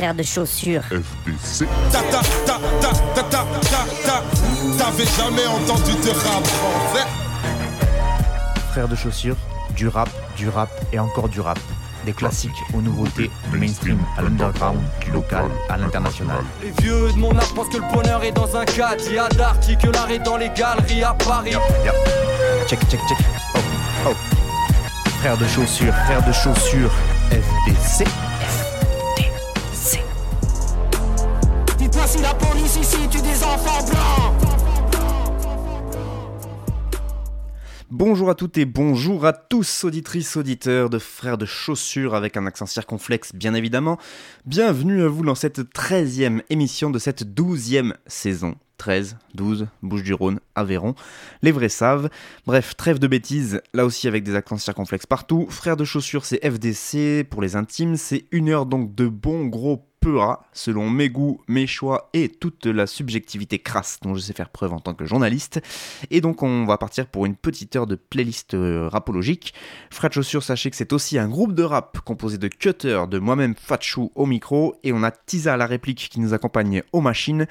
frères de chaussures. FDC. Ta ta ta ta ta ta ta ta. T'avais jamais entendu de rap en fait. Frères de chaussures, du rap et encore du rap. Des classiques aux nouveautés, du mainstream à l'underground, du local à l'international. Les vieux de mon âge pensent que le bonheur est dans un caddie à Darty, que l'art est dans les galeries à Paris. Yep, yep. Check, check, check. Oh, oh. Frères de chaussures, FDC. FDC. Dites-moi si la police ici tue des enfants blancs. Bonjour à toutes et bonjour à tous, auditrices, auditeurs de Frères de Chaussures, avec un accent circonflexe bien évidemment. Bienvenue à vous dans cette 13e émission de cette 12e saison. 13, 12, Bouches-du-Rhône, Aveyron, les vrais savent. Bref, trêve de bêtises, là aussi avec des accents circonflexes partout. Frères de Chaussures, c'est FDC, pour les intimes, c'est une heure donc de bon gros peura, selon mes goûts, mes choix et toute la subjectivité crasse dont je sais faire preuve en tant que journaliste. Et donc on va partir pour une petite heure de playlist rapologique. Frères de Chaussures, sachez que c'est aussi un groupe de rap composé de Cutter, de moi-même Fatchou au micro, et on a Tisa à la réplique qui nous accompagne aux machines.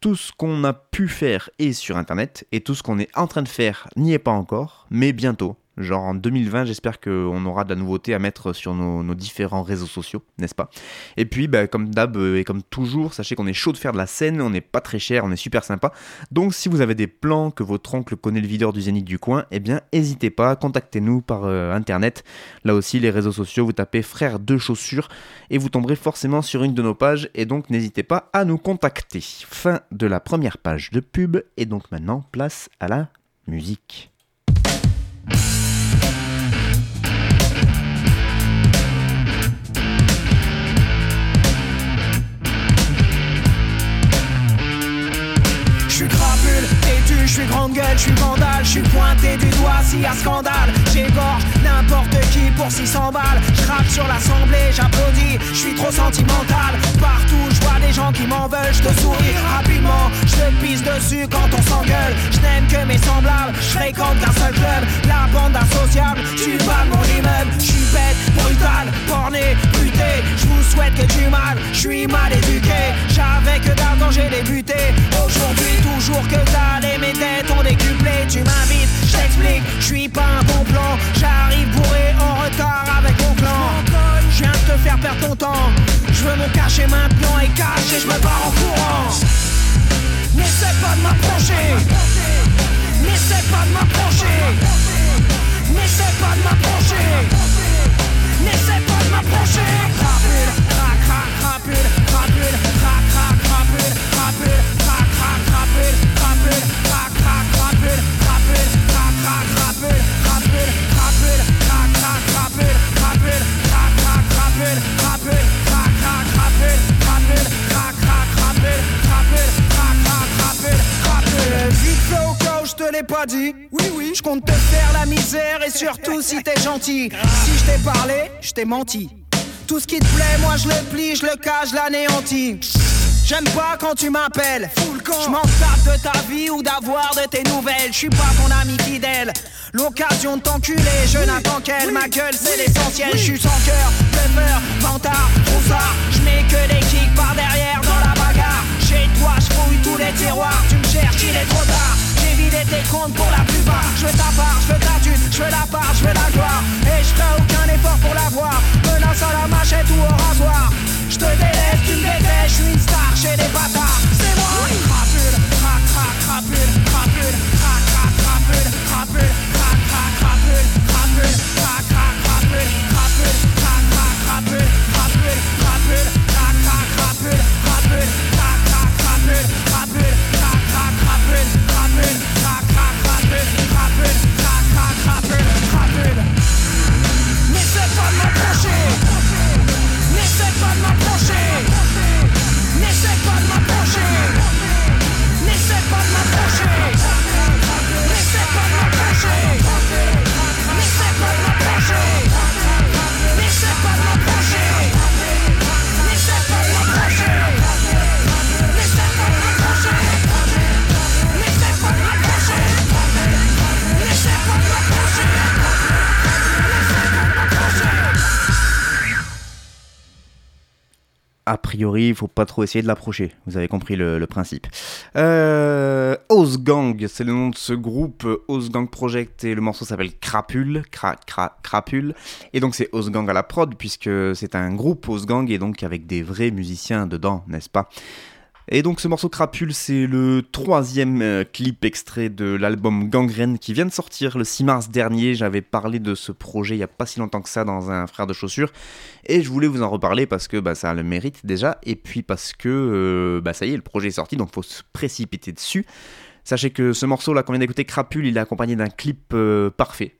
Tout ce qu'on a pu faire est sur internet, et tout ce qu'on est en train de faire n'y est pas encore, mais bientôt. Genre en 2020, j'espère qu'on aura de la nouveauté à mettre sur nos différents réseaux sociaux, n'est-ce pas? Et puis, bah, comme d'hab et comme toujours, sachez qu'on est chaud de faire de la scène, on n'est pas très cher, on est super sympa. Donc si vous avez des plans, que votre oncle connaît le videur du Zénith du coin, eh bien n'hésitez pas, contactez-nous par internet. Là aussi, les réseaux sociaux, vous tapez Frères de Chaussures et vous tomberez forcément sur une de nos pages. Et donc n'hésitez pas à nous contacter. Fin de la première page de pub, et donc maintenant, place à la musique. Je suis grande gueule, je suis vandale, je suis pointé du doigt s'il y a scandale. J'égorge n'importe qui pour 600 balles. Je rappe sur l'assemblée, j'applaudis, je suis trop sentimental. Partout je vois des gens qui m'en veulent, je te souris rapidement, je te pisse dessus quand on s'engueule. Je n'aime que mes semblables, je fréquente qu'un seul club, la bande insociable. Je suis pas de mon immeuble, je suis bête, brutal, borné, buté. Je vous souhaite que du mal, je suis mal éduqué. J'avais que dalle quand j'ai débuté. Aujourd'hui toujours que dalle et mes têtes ont décuplé. Tu m'invites, je t'explique, je suis pas un bon plan. J'arrive bourré en retard avec mon clan. Je viens de te faire perdre ton temps. Je veux me cacher maintenant et cacher, je me barre en courant. N'essaie pas de m'approcher. N'essaie pas de m'approcher. N'essaie pas de m'approcher. N'essaie pas de m'approcher. Crapule, crac, crac, crapule, crapule, crac, crac, crapule, crapule, crac, crac, crapule, crapule, crac, crac, crapule, crapule, crac, crac, crapule, crapule, crapule, crac, crac, crapule, crapule, crac, crac, crapule, crapule, crac, crac, crapule, crapule, crac, crac, crapule, crapule, crac, crac, crapule, crapule. Vite fait au cas où je te l'ai pas dit. Oui oui, je compte te faire la misère et surtout si t'es gentil. Si je t'ai parlé, je t'ai menti. Tout ce qui te plaît, moi je le plie, je le cache, je l'anéantis. J'aime pas quand tu m'appelles, je m'en tape de ta vie ou d'avoir de tes nouvelles. Je suis pas ton ami fidèle, l'occasion de t'enculer, je n'attends qu'elle. Ma gueule c'est l'essentiel, je suis sans cœur, bluffeur, vantard, troussard. Je mets que des kicks par derrière dans la bagarre. Chez toi je fouille tous les tiroirs, tu me cherches, il est trop tard. J'ai vidé tes comptes pour la plupart. Je veux ta part, je veux ta thune, je veux la part, je veux la gloire. Et je ferai aucun effort pour l'avoir, menace à la machette ou au rasoir. Je te délaisse, tu me détestes, je suis une star chez les bâtards, c'est moi. Crapule, crac, crac, crapule, crapule, crac, crac, crapule, crapule, crac, crac, crapule, crapule, crac, crac, crapule, crapule, crac, crac, crapule, crapule, crapule, crac, crac, crapule, crapule, crac, crac, crapule, crapule, crac, crac, crapule, crapule, crac, crac, crapule, crapule, crac, crac, crapule, crapule. N'essaie pas de m'approcher. N'essaie pas de m'approcher. N'essaie pas de m'approcher. a priori, il faut pas trop essayer de l'approcher. Vous avez compris le principe. Ausgang, c'est le nom de ce groupe, Ausgang Project, et le morceau s'appelle Crapule, Crapule. Et donc c'est Ausgang à la prod, puisque c'est un groupe Ausgang, et donc avec des vrais musiciens dedans, n'est-ce pas ? Et donc ce morceau Crapule, c'est le troisième clip extrait de l'album Gangrène qui vient de sortir le 6 mars dernier. J'avais parlé de ce projet il n'y a pas si longtemps que ça dans un Frères de Chaussures, et je voulais vous en reparler parce que ça a le mérite déjà, et puis parce que ça y est, le projet est sorti, donc faut se précipiter dessus. Sachez que ce morceau là qu'on vient d'écouter, Crapule, il est accompagné d'un clip parfait.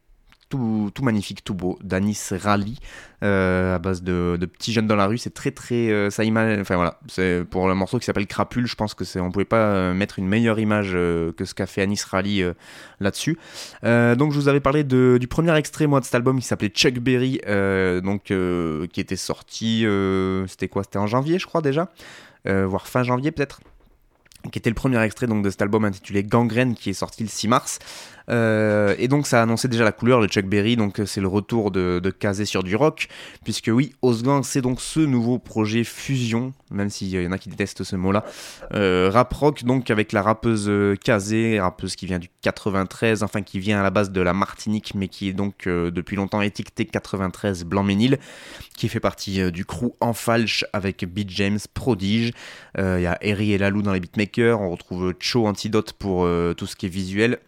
Tout magnifique, tout beau, d'Anis Rally, à base de petits jeunes dans la rue. C'est très très... ça image... Enfin voilà, c'est pour le morceau qui s'appelle Crapule, je pense qu'on ne pouvait pas mettre une meilleure image que ce qu'a fait Anis Rally là-dessus. Donc je vous avais parlé du premier extrait, moi, de cet album qui s'appelait Chuck Berry, qui était sorti... C'était en janvier, je crois, déjà, voire fin janvier peut-être, qui était le premier extrait donc de cet album intitulé Gangrène, qui est sorti le 6 mars. Et donc ça annonçait déjà la couleur, le Chuck Berry, donc c'est le retour de Kazé sur du rock, puisque oui, Ausgang, c'est donc ce nouveau projet fusion, même s'il y en a qui détestent ce mot-là, rap rock, donc avec la rappeuse Kazé, rappeuse qui vient du 93, enfin qui vient à la base de la Martinique, mais qui est donc depuis longtemps étiquetée 93 Blanc-Ménil, qui fait partie du crew En Falche avec Beat James, Prodige, il y a Eri et Lalou dans les beatmakers, on retrouve Cho Antidote pour tout ce qui est visuel.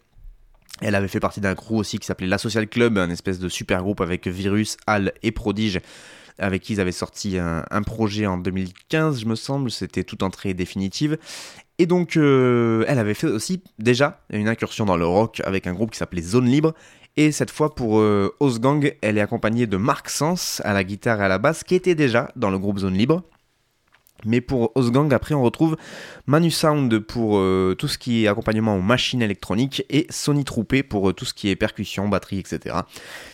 Elle avait fait partie d'un crew aussi qui s'appelait La Social Club, un espèce de super groupe avec Virus, Al et Prodige, avec qui ils avaient sorti un projet en 2015, je me semble, c'était Toute Entrée Définitive. Et donc, elle avait fait aussi déjà une incursion dans le rock avec un groupe qui s'appelait Zone Libre. Et cette fois, pour Ausgang, elle est accompagnée de Marc Sens à la guitare et à la basse, qui était déjà dans le groupe Zone Libre. Mais pour Ausgang, après, on retrouve Manu Sound pour tout ce qui est accompagnement aux machines électroniques, et Sony Troupé pour tout ce qui est percussion, batterie, etc.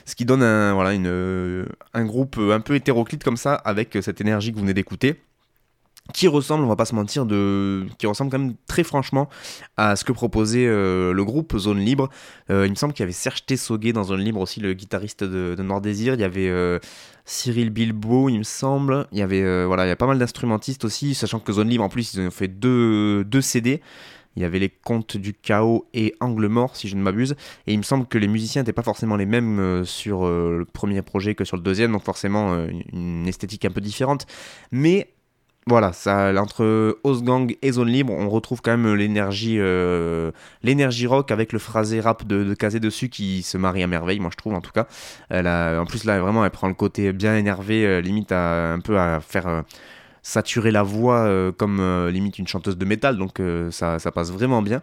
Ce qui donne un groupe un peu hétéroclite comme ça, avec cette énergie que vous venez d'écouter, qui ressemble, on va pas se mentir, qui ressemble quand même très franchement à ce que proposait le groupe Zone Libre. Il me semble qu'il y avait Serge Tessoguet dans Zone Libre aussi, le guitariste de Noir Désir. Il y avait Cyril Bilbo, il me semble. Il y avait il y a pas mal d'instrumentistes aussi, sachant que Zone Libre, en plus, ils ont fait deux CD. Il y avait Les Contes du Chaos et Angle Mort, si je ne m'abuse. Et il me semble que les musiciens n'étaient pas forcément les mêmes sur le premier projet que sur le deuxième, donc forcément une esthétique un peu différente. Mais... voilà, ça, entre Ausgang et Zone Libre, on retrouve quand même l'énergie rock avec le phrasé rap de Kazé dessus, qui se marie à merveille, moi je trouve en tout cas. En plus là, vraiment, elle prend le côté bien énervé, limite à faire saturer la voix comme limite une chanteuse de métal, donc ça passe vraiment bien.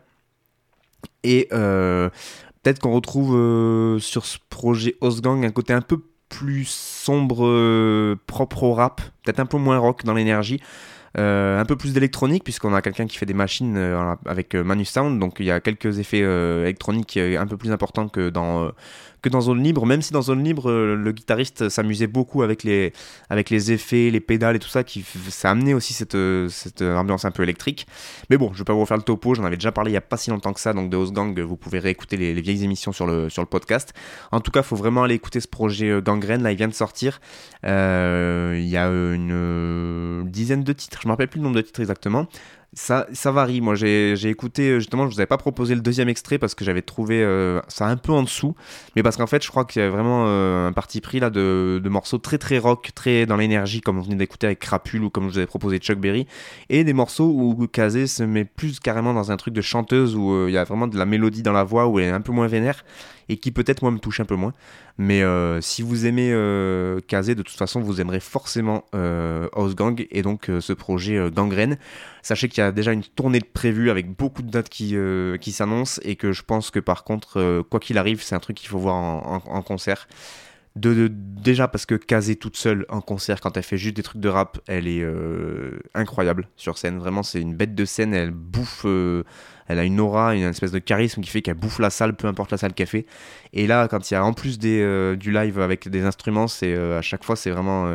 Et peut-être qu'on retrouve sur ce projet Ausgang un côté un peu plus sombre, propre au rap, peut-être un peu moins rock dans l'énergie, un peu plus d'électronique, puisqu'on a quelqu'un qui fait des machines avec Manu Sound, donc il y a quelques effets électroniques un peu plus importants que dans Zone Libre, même si dans Zone Libre, le guitariste s'amusait beaucoup avec les effets, les pédales et tout ça, ça amenait aussi cette ambiance un peu électrique. Mais bon, je vais pas vous refaire le topo, j'en avais déjà parlé il y a pas si longtemps que ça, donc de Ausgang, vous pouvez réécouter les vieilles émissions sur le podcast. En tout cas, faut vraiment aller écouter ce projet Gangrène, là, il vient de sortir. Il y a une dizaine de titres, je me rappelle plus le nombre de titres exactement. Ça varie, moi j'ai écouté, justement je vous avais pas proposé le deuxième extrait parce que j'avais trouvé ça un peu en dessous, mais parce qu'en fait je crois qu'il y a vraiment un parti pris là de morceaux très très rock, très dans l'énergie, comme on venait d'écouter avec Crapule, ou comme je vous avais proposé Chuck Berry, et des morceaux où Kazé se met plus carrément dans un truc de chanteuse, où il y a vraiment de la mélodie dans la voix, où elle est un peu moins vénère, et qui peut-être moi me touche un peu moins. Mais si vous aimez Kazé, de toute façon vous aimerez forcément Ausgang, et donc ce projet Gangrène. Sachez qu'il y a déjà une tournée de prévue avec beaucoup de dates qui s'annoncent, et que je pense que par contre quoi qu'il arrive, c'est un truc qu'il faut voir en concert. Déjà parce que Kazé toute seule en concert, quand elle fait juste des trucs de rap, elle est incroyable sur scène, vraiment c'est une bête de scène, elle bouffe, elle a une aura, une espèce de charisme qui fait qu'elle bouffe la salle, peu importe la salle qu'elle fait. Et là, quand il y a en plus du live avec des instruments, c'est à chaque fois c'est vraiment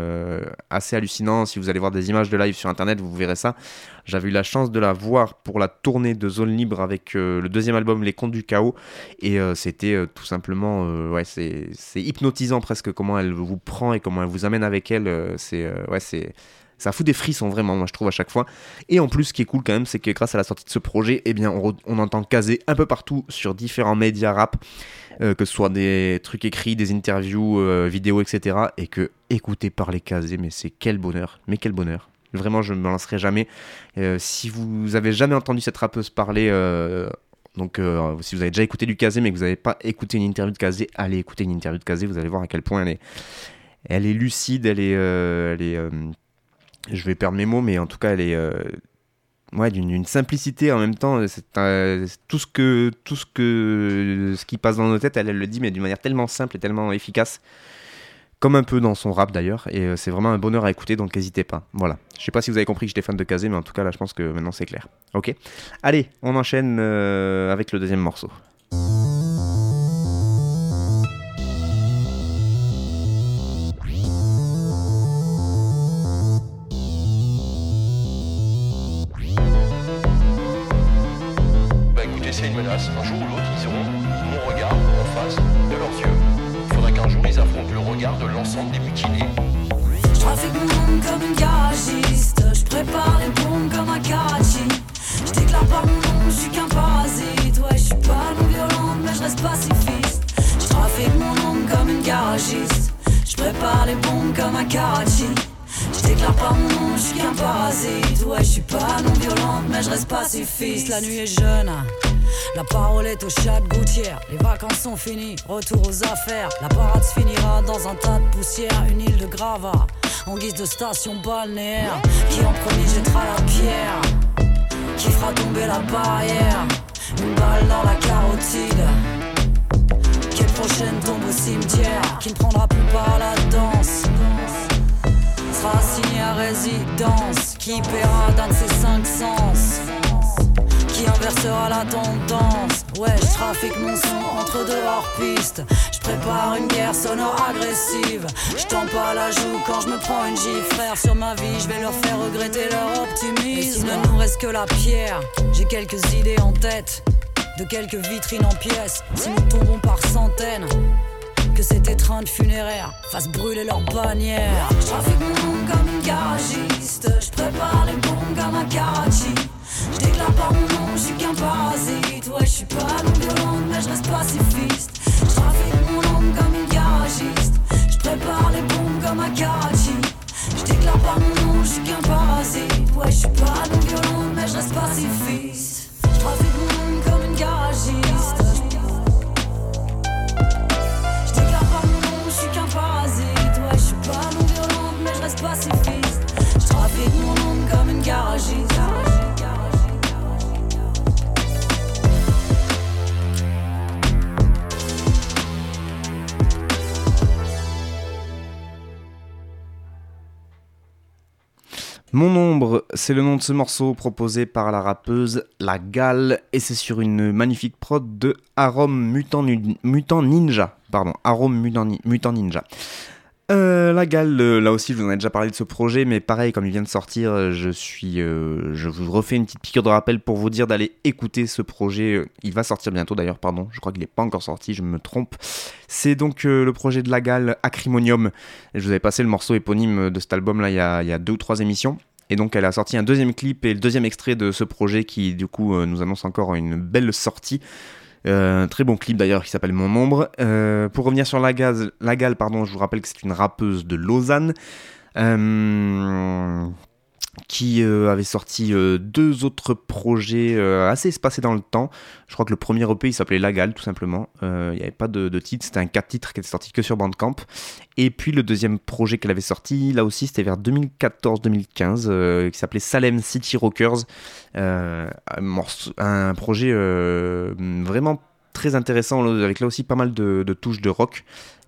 assez hallucinant. Si vous allez voir des images de live sur internet, vous verrez ça. J'avais eu la chance de la voir pour la tournée de Zone Libre avec le deuxième album Les Contes du Chaos, et c'était tout simplement c'est hypnotisant presque, comment elle vous prend et comment elle vous amène avec elle. C'est Ça fout des frissons vraiment, moi je trouve à chaque fois. Et en plus, ce qui est cool quand même, c'est que grâce à la sortie de ce projet, eh bien, on entend Kazé un peu partout sur différents médias rap, que ce soit des trucs écrits, des interviews, vidéos, etc. Et que écouter parler Kazé, mais c'est quel bonheur, mais quel bonheur. Vraiment, je ne me lancerai jamais. Si vous avez jamais entendu cette rappeuse parler, donc si vous avez déjà écouté du Kazé mais que vous n'avez pas écouté une interview de Kazé, allez écouter une interview de Kazé, vous allez voir à quel point elle est lucide, elle est je vais perdre mes mots, mais en tout cas elle est d'une simplicité en même temps. Ce qui passe dans nos têtes, elle le dit, mais d'une manière tellement simple et tellement efficace, comme un peu dans son rap d'ailleurs, et c'est vraiment un bonheur à écouter, donc n'hésitez pas. Voilà, je sais pas si vous avez compris que j'étais fan de Kazé, mais en tout cas là je pense que maintenant c'est clair. Ok, allez, on enchaîne avec le deuxième morceau. Bah écoutez, c'est une menace, un jour ou l'autre ils auront mon regard en face de leurs yeux. Qu'un jour ils affrontent le regard de l'ensemble des mutilés. Je trafique mon monde comme une garagiste, je prépare les bombes comme un karachi. Je déclare pas mon nom, je suis qu'un parasite. Ouais, je suis pas non violente, mais je reste pacifiste. Je trafique mon nom comme une garagiste, je prépare les bombes comme un karachi. Je déclare pas mon nom, je suis qu'un parasite. Ouais, je suis pas non violente, mais je reste pacifiste. La nuit est jeune. La parole est au chat de gouttière. Les vacances sont finies, retour aux affaires. La parade se finira dans un tas de poussière. Une île de gravats, en guise de station balnéaire. Qui en premier jettera la pierre, qui fera tomber la barrière. Une balle dans la carotide, quelle prochaine tombe au cimetière. Qui ne prendra plus part à la danse sera assigné à résidence. Qui paiera d'un de ses 5 sens, qui inversera la tendance. Ouais, je trafique mon son entre deux hors-pistes. Je prépare une guerre sonore agressive. Je tends pas la joue quand je me prends une gifle. Frère, sur ma vie, je vais leur faire regretter leur optimisme. Et s'il ne nous reste que la pierre, j'ai quelques idées en tête de quelques vitrines en pièces. Si nous tombons par centaines, que cette étreinte funéraire fasse brûler leur bannière. Je trafique mon nom comme une garagiste, je prépare les bombes comme un karachi. Je déclare pas mon nom, je suis qu'un parasite. Ouais, je suis pas non violente, mais je reste pacifiste. Je trafique mon nom comme une garagiste, je prépare les bombes comme un karachi. Je déclare pas mon nom, je suis qu'un parasite. Ouais, je suis pas non violente, mais je reste pacifiste. Je trafique mon nom comme une garagiste. Je déclare pas mon nom, je suis qu'un parasite. Ouais, je suis pas non violente, mais je reste pacifiste. Je trafique mon nom comme une garagiste. Mon Ombre, c'est le nom de ce morceau proposé par la rappeuse La Gale, et c'est sur une magnifique prod de Arom Mutant Ninja. La Gale, là aussi je vous en ai déjà parlé de ce projet, mais pareil, comme il vient de sortir, je vous refais une petite piqûre de rappel pour vous dire d'aller écouter ce projet. Il va sortir bientôt d'ailleurs, pardon, je crois qu'il n'est pas encore sorti, je me trompe. C'est donc le projet de La Gale, Acrimonium. Je vous avais passé le morceau éponyme de cet album là il y a 2 ou 3 émissions. Et donc elle a sorti un deuxième clip et le deuxième extrait de ce projet qui du coup nous annonce encore une belle sortie. Un très bon clip d'ailleurs qui s'appelle Mon Ombre. Pour revenir sur La Gale, je vous rappelle que c'est une rappeuse de Lausanne qui avait sorti 2 autres projets assez espacés dans le temps. Je crois que le premier EP il s'appelait La Gale tout simplement. Il n'y avait pas de titre, c'était un 4 titres qui était sorti que sur Bandcamp. Et puis le deuxième projet qu'elle avait sorti, là aussi c'était vers 2014-2015, qui s'appelait Salem City Rockers. Un projet vraiment très intéressant, avec là aussi pas mal de touches de rock.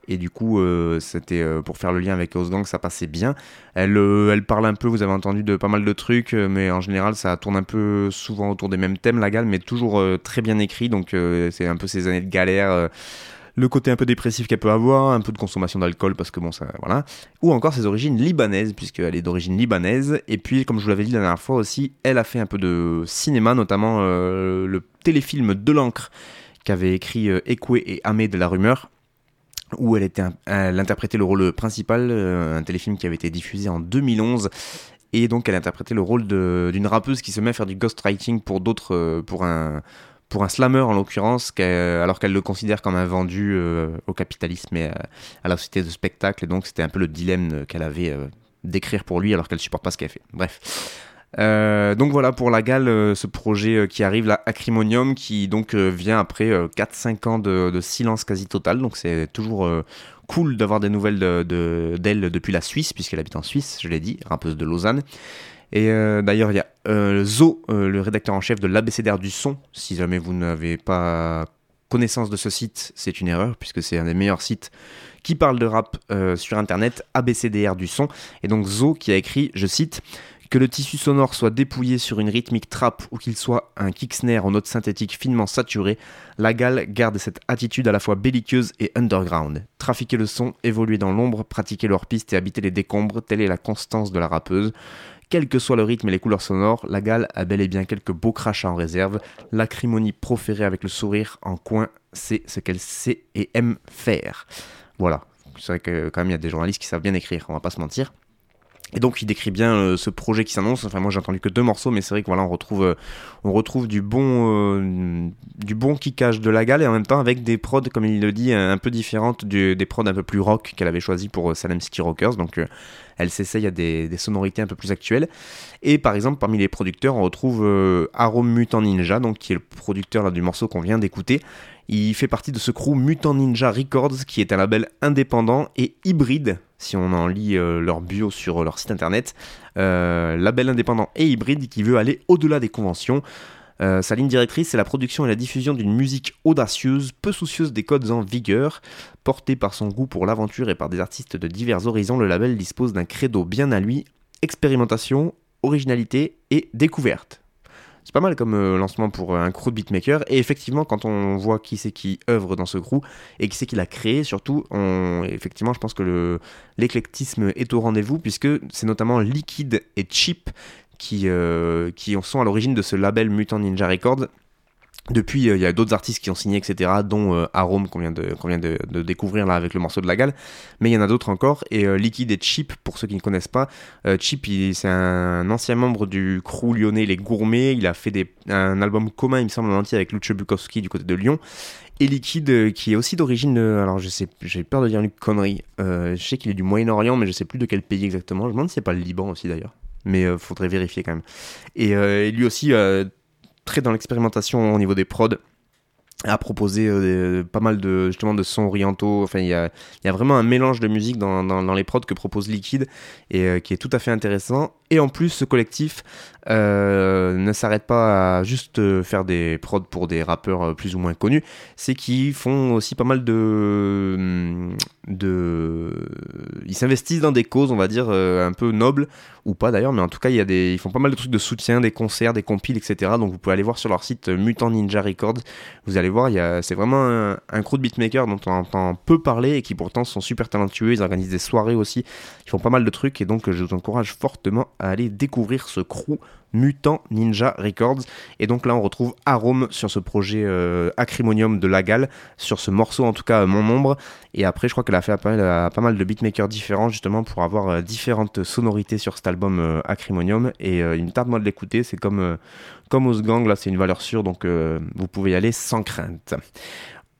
Et du coup, c'était pour faire le lien avec Ausgang, ça passait bien. Elle parle un peu, vous avez entendu, de pas mal de trucs, mais en général, ça tourne un peu souvent autour des mêmes thèmes, La Gale, mais toujours très bien écrit. Donc, c'est un peu ces années de galère, le côté un peu dépressif qu'elle peut avoir, un peu de consommation d'alcool, parce que bon, ça, voilà. Ou encore ses origines libanaises, puisqu'elle est d'origine libanaise. Et puis, comme je vous l'avais dit la dernière fois aussi, elle a fait un peu de cinéma, notamment le téléfilm De l'encre qu'avaient écrit Ekwe et Ahmed de la rumeur, où elle interprétait le rôle principal, un téléfilm qui avait été diffusé en 2011 et donc elle interprétait le rôle d'une rappeuse qui se met à faire du ghostwriting pour d'autres, pour un slammer en l'occurrence, alors qu'elle le considère comme un vendu au capitalisme et à la société de spectacle, et donc c'était un peu le dilemme qu'elle avait d'écrire pour lui alors qu'elle supporte pas ce qu'elle fait. Bref. Donc voilà pour La Gale, ce projet qui arrive, là, Acrimonium, qui donc vient après 4-5 ans de silence quasi total, donc c'est toujours cool d'avoir des nouvelles d'elle depuis la Suisse, puisqu'elle habite en Suisse, je l'ai dit, rappeuse de Lausanne. Et d'ailleurs il y a Zo, le rédacteur en chef de l'ABCDR du son, si jamais vous n'avez pas connaissance de ce site, c'est une erreur, puisque c'est un des meilleurs sites qui parle de rap sur internet, ABCDR du son, et donc Zo qui a écrit, je cite: que le tissu sonore soit dépouillé sur une rythmique trap ou qu'il soit un kick-snare aux notes synthétiques finement saturées, La Gale garde cette attitude à la fois belliqueuse et underground. Trafiquer le son, évoluer dans l'ombre, pratiquer leur piste et habiter les décombres, telle est la constance de la rappeuse. Quel que soit le rythme et les couleurs sonores, La Gale a bel et bien quelques beaux crachats en réserve. L'acrimonie proférée avec le sourire en coin, c'est ce qu'elle sait et aime faire. Voilà, c'est vrai que quand même il y a des journalistes qui savent bien écrire, on va pas se mentir. Et donc il décrit bien ce projet qui s'annonce. Enfin moi j'ai entendu que 2 morceaux, mais c'est vrai que voilà, on retrouve du bon kickage de La Gale, et en même temps avec des prods, comme il le dit, un peu différentes des prods un peu plus rock qu'elle avait choisi pour Salem City Rockers. Donc elle s'essaye à des sonorités un peu plus actuelles. Et par exemple parmi les producteurs on retrouve Arom Mutant Ninja, donc qui est le producteur là du morceau qu'on vient d'écouter. Il fait partie de ce crew Mutant Ninja Records, qui est un label indépendant et hybride, si on en lit leur bio sur leur site internet. Label indépendant et hybride qui veut aller au-delà des conventions. Sa ligne directrice, c'est la production et la diffusion d'une musique audacieuse, peu soucieuse des codes en vigueur. Porté par son goût pour l'aventure et par des artistes de divers horizons, le label dispose d'un credo bien à lui: expérimentation, originalité et découverte. C'est pas mal comme lancement pour un crew de beatmaker, et effectivement quand on voit qui c'est qui œuvre dans ce crew et qui c'est qui l'a créé surtout, effectivement je pense que l'éclectisme est au rendez-vous, puisque c'est notamment Liquide et Cheap qui sont à l'origine de ce label Mutant Ninja Records. Depuis, il y a d'autres artistes qui ont signé, etc., dont Arom, qu'on vient de découvrir là avec le morceau de La Gale, mais il y en a d'autres encore, et Liquide et Cheap, pour ceux qui ne connaissent pas, Cheap, c'est un ancien membre du crew lyonnais Les Gourmets. Il a fait un album commun, il me semble, en entier avec Lucio Bukowski du côté de Lyon, et Liquide, qui est aussi d'origine, alors je sais, j'ai peur de dire une connerie, je sais qu'il est du Moyen-Orient, mais je sais plus de quel pays exactement, je me demande si c'est pas le Liban aussi d'ailleurs, mais faudrait vérifier quand même, et lui aussi... très dans l'expérimentation au niveau des prods, a proposé pas mal de sons orientaux. Enfin, il y a vraiment un mélange de musique dans les prods que propose Liquide, et qui est tout à fait intéressant. Et en plus, ce collectif ne s'arrête pas à juste faire des prods pour des rappeurs plus ou moins connus. C'est qu'ils font aussi pas mal ils s'investissent dans des causes, on va dire, un peu nobles, ou pas d'ailleurs, mais en tout cas, ils font pas mal de trucs de soutien, des concerts, des compiles, etc. Donc vous pouvez aller voir sur leur site Mutant Ninja Records. Vous allez voir, c'est vraiment un crew de beatmakers dont on entend peu parler et qui pourtant sont super talentueux. Ils organisent des soirées aussi, ils font pas mal de trucs, et donc je vous encourage fortement à aller découvrir ce crew Mutant Ninja Records. Et donc là on retrouve Arom sur ce projet Acrimonium de La Gale, sur ce morceau en tout cas Mon Ombre, et après je crois qu'elle a fait appel à pas mal de beatmakers différents justement pour avoir différentes sonorités sur cet album Acrimonium, et il me tarde moi de l'écouter, c'est comme Ausgang, là c'est une valeur sûre, donc vous pouvez y aller sans crainte.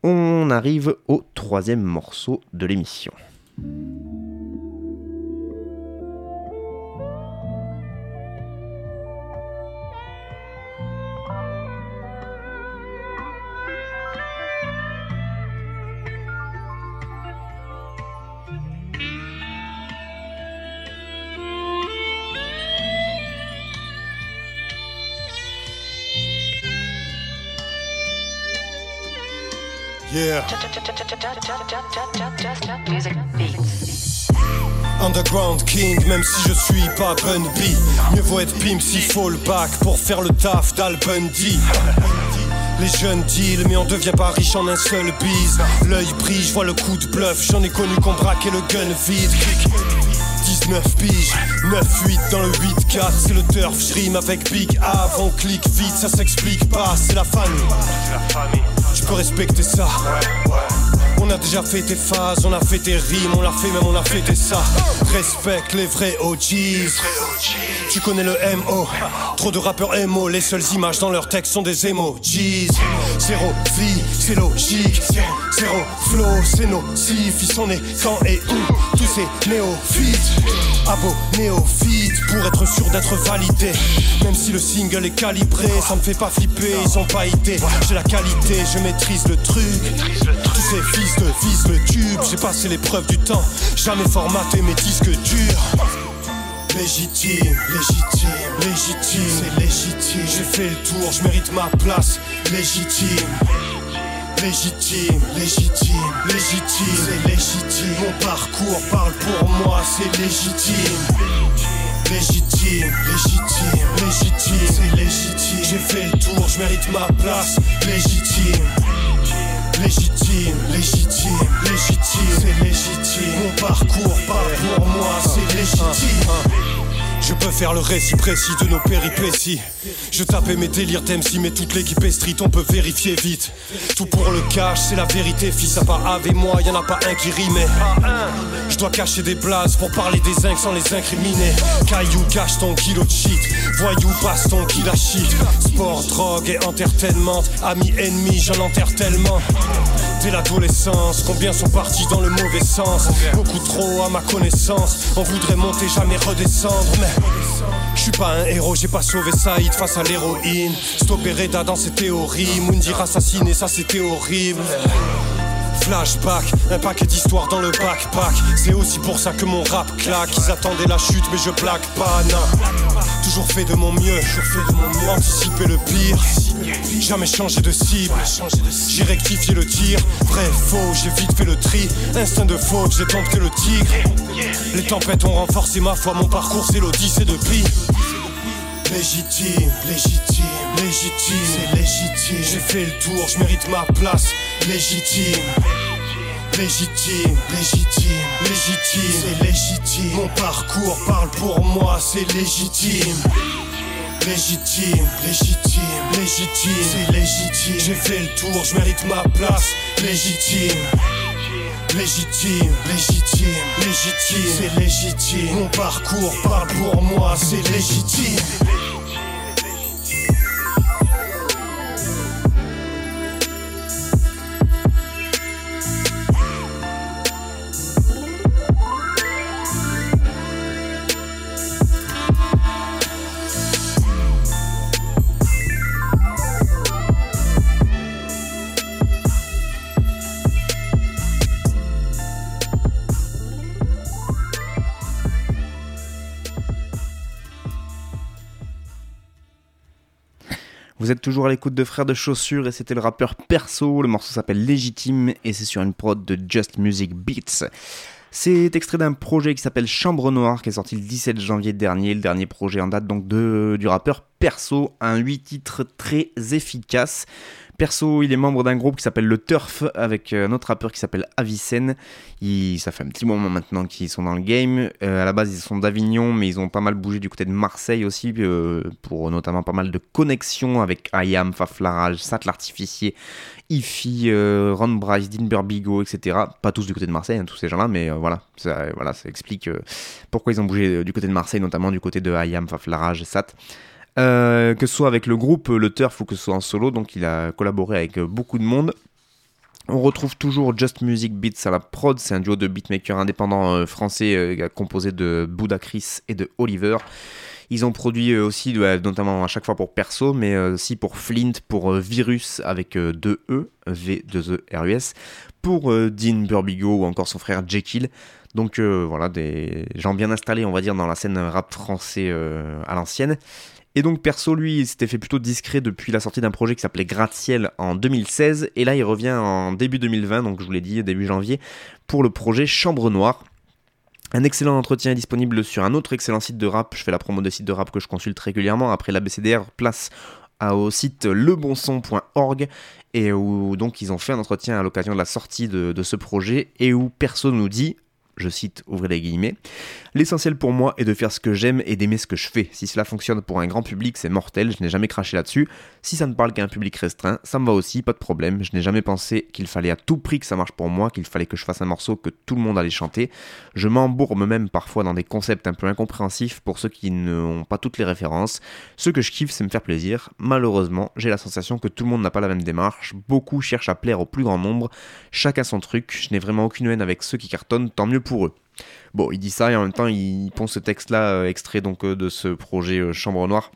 On arrive au 3e morceau de l'émission. Yeah. Underground King, même si je suis pas Bun B. Mieux vaut être pimp si fall back pour faire le taf d'Al Bundy. Les jeunes deal, mais on devient pas riche en un seul bise. L'œil brille, je vois le coup de bluff. J'en ai connu qu'on braquait le gun vide. 19 piges, 9-8 dans le 8-4, c'est le turf, je rime avec Big Av, on clique vite, ça s'explique pas, c'est la famille. Je peux respecter ça. On a déjà fait tes phases, on a fait tes rimes, on l'a fait même, on a fait tes ça. Respecte les vrais OGs. Tu connais le MO. Trop de rappeurs MO, les seules images dans leurs textes sont des emojis. Zéro vie, c'est logique. Zéro flow, c'est nocif. Ils sont nés quand et où, tous ces néophytes. Néophytes pour être sûr d'être validé. Même si le single est calibré, ça me fait pas flipper, ils ont pas idée. J'ai la qualité, je maîtrise le truc. Tous ces fils de vis le tube. J'ai passé l'épreuve du temps, jamais formaté mes disques durs. Légitime, légitime, légitime, c'est légitime. J'ai fait le tour, je mérite ma place. Légitime, légitime, légitime, légitime, c'est légitime. Mon parcours parle pour moi, c'est légitime. Légitime, légitime, légitime, c'est légitime. J'ai fait le tour, je mérite ma place. Légitime, légitime, légitime, légitime, c'est légitime. Mon parcours parle pour moi, c'est légitime. Je peux faire le récit précis de nos péripéties. Je tapais mes délires d'MC, mais toute l'équipe est street, on peut vérifier vite. Tout pour le cash, c'est la vérité, fils, à part avec moi, y'en a pas un qui rimait. Je dois cacher des blases pour parler des incs sans les incriminer. Caillou, cache ton kilo de shit. Voyou, passe ton kilo de shit. Sport, drogue et entertainment. Amis, ennemis, j'en enterre tellement. Dès l'adolescence, combien sont partis dans le mauvais sens. Beaucoup trop à ma connaissance. On voudrait monter, jamais redescendre. Mais je suis pas un héros, j'ai pas sauvé Saïd face à l'héroïne. Stopper Reda dans ses théories. Moundir assassiné, ça c'était horrible. Flashback, un paquet d'histoires dans le backpack. C'est aussi pour ça que mon rap claque. Ils attendaient la chute mais je blague pas, non. Toujours fait de mon mieux, anticiper le pire. Jamais changé de cible, j'ai rectifié le tir. Vrai, faux, j'ai vite fait le tri. Instinct de faute, j'ai dompté le tigre. Les tempêtes ont renforcé ma foi. Mon parcours c'est l'Odyssée de pli. Légitime, légitime, légitime, c'est légitime. J'ai fait le tour, je mérite ma place. Légitime, légitime, légitime, légitime, c'est légitime. Mon parcours parle pour moi, c'est légitime. Légitime, légitime, légitime, c'est légitime. J'ai fait le tour, je mérite ma place. Légitime, légitime, légitime, légitime, c'est légitime. Mon parcours parle pour moi, c'est légitime. Vous êtes toujours à l'écoute de Frères de Chaussures et c'était le rappeur Perso, le morceau s'appelle Légitime et c'est sur une prod de Just Music Beats. C'est extrait d'un projet qui s'appelle Chambre Noire qui est sorti le 17 janvier dernier, le dernier projet en date donc du rappeur Perso, un 8 titres très efficace. Perso, il est membre d'un groupe qui s'appelle Le Turf avec un autre rappeur qui s'appelle Avicenne. Ça fait un petit moment maintenant qu'ils sont dans le game. À la base, ils sont d'Avignon, mais ils ont pas mal bougé du côté de Marseille aussi, pour notamment pas mal de connexions avec IAM, Faflarage, Sat l'Artificier, Ifi, Ron Bryce, Dean Burbigo, etc. Pas tous du côté de Marseille, hein, tous ces gens-là, mais voilà, ça explique pourquoi ils ont bougé du côté de Marseille, notamment du côté de IAM, Faflarage, Sat. Que ce soit avec le groupe Le Turf ou que ce soit en solo, donc il a collaboré avec beaucoup de monde. On retrouve toujours Just Music Beats à la prod, c'est un duo de beatmakers indépendants français composé de Boudacris et de Oliver. Ils ont produit aussi, notamment à chaque fois pour Perso, mais aussi pour Flint, pour Virus avec 2E, V2E RUS, pour Dean Burbigo ou encore son frère Jekyll. Donc voilà, des gens bien installés, on va dire, dans la scène rap français à l'ancienne. Et donc Perso, lui, il s'était fait plutôt discret depuis la sortie d'un projet qui s'appelait Gratte-Ciel en 2016. Et là, il revient en début 2020, donc je vous l'ai dit, début janvier, pour le projet Chambre Noire. Un excellent entretien est disponible sur un autre excellent site de rap. Je fais la promo de sites de rap que je consulte régulièrement. Après l'ABCDR, place au site lebonson.org. Et où donc ils ont fait un entretien à l'occasion de la sortie de ce projet. Et où Perso nous dit... je cite, ouvrez les guillemets, « L'essentiel pour moi est de faire ce que j'aime et d'aimer ce que je fais. Si cela fonctionne pour un grand public, c'est mortel, je n'ai jamais craché là-dessus. Si ça ne parle qu'à un public restreint, ça me va aussi, pas de problème. Je n'ai jamais pensé qu'il fallait à tout prix que ça marche pour moi, qu'il fallait que je fasse un morceau que tout le monde allait chanter. Je m'embourbe même parfois dans des concepts un peu incompréhensifs pour ceux qui n'ont pas toutes les références. Ce que je kiffe, c'est me faire plaisir. Malheureusement, j'ai la sensation que tout le monde n'a pas la même démarche. Beaucoup cherchent à plaire au plus grand nombre. Chacun son truc. Je n'ai vraiment aucune haine avec ceux qui cartonnent, tant mieux pour eux. » Bon, il dit ça et en même temps, il pond ce texte-là, extrait donc de ce projet Chambre Noire.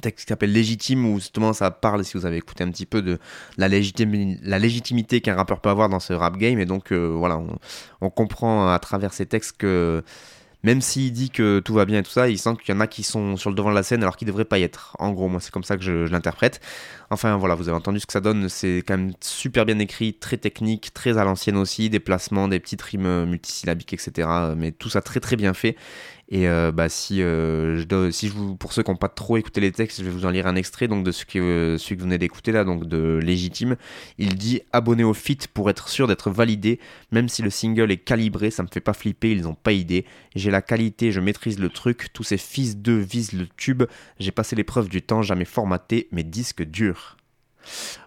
Texte qui s'appelle Légitime, où justement ça parle, si vous avez écouté un petit peu, de la légitimité qu'un rappeur peut avoir dans ce rap game. Et donc voilà, on comprend à travers ces textes que même s'il dit que tout va bien et tout ça, il sent qu'il y en a qui sont sur le devant de la scène alors qu'ils ne devraient pas y être. En gros, moi c'est comme ça que je l'interprète. Enfin voilà, vous avez entendu ce que ça donne, c'est quand même super bien écrit, très technique, très à l'ancienne aussi, des placements, des petites rimes multisyllabiques, etc. Mais tout ça très très bien fait. Et pour ceux qui n'ont pas trop écouté les textes, je vais vous en lire un extrait donc de celui que vous venez d'écouter là, donc de Légitime. Il dit « Abonné au feat pour être sûr d'être validé, même si le single est calibré, ça me fait pas flipper, ils ont pas idée. J'ai la qualité, je maîtrise le truc, tous ces fils d'eux visent le tube, j'ai passé l'épreuve du temps, jamais formaté, mes disques durs. »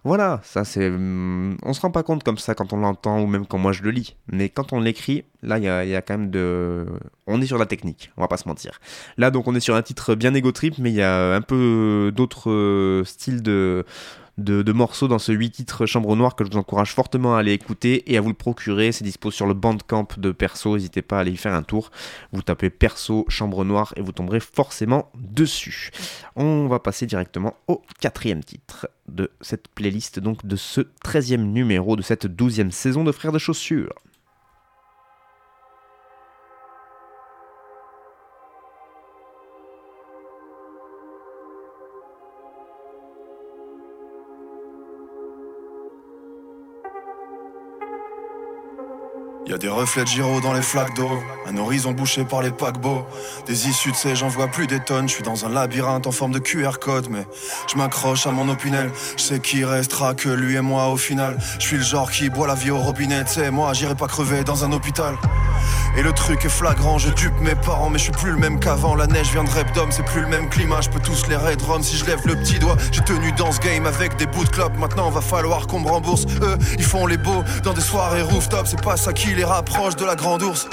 Voilà, ça c'est... On se rend pas compte comme ça quand on l'entend ou même quand moi je le lis. Mais quand on l'écrit, là il y a quand même de... On est sur la technique, on va pas se mentir. Là donc on est sur un titre bien égo trip, mais il y a un peu d'autres styles de morceaux dans ce 8 titres Chambre Noire que je vous encourage fortement à aller écouter et à vous le procurer. C'est dispo sur le Bandcamp de Perso, n'hésitez pas à aller y faire un tour. Vous tapez Perso Chambre Noire et vous tomberez forcément dessus. On va passer directement au 4e titre de cette playlist, donc de ce 13e numéro de cette 12e saison de Frères de Chaussures. Y'a des reflets de Giro dans les flaques d'eau, un horizon bouché par les paquebots. Des issues de ces, j'en vois plus des tonnes. Je suis dans un labyrinthe en forme de QR code, mais je m'accroche à mon opinel. Je sais qu'il restera que lui et moi au final. Je suis le genre qui boit la vie au robinet, t'sais, moi j'irai pas crever dans un hôpital. Et le truc est flagrant, je dupe mes parents, mais je suis plus le même qu'avant. La neige vient de Repdom, c'est plus le même climat. Je peux tous les raidrons si je lève le petit doigt. J'ai tenu dans ce game avec des bouts de clope. Maintenant va falloir qu'on me rembourse. Eux, ils font les beaux dans des soirées rooftop. C'est pas ça qui les rapproche de la grande ours.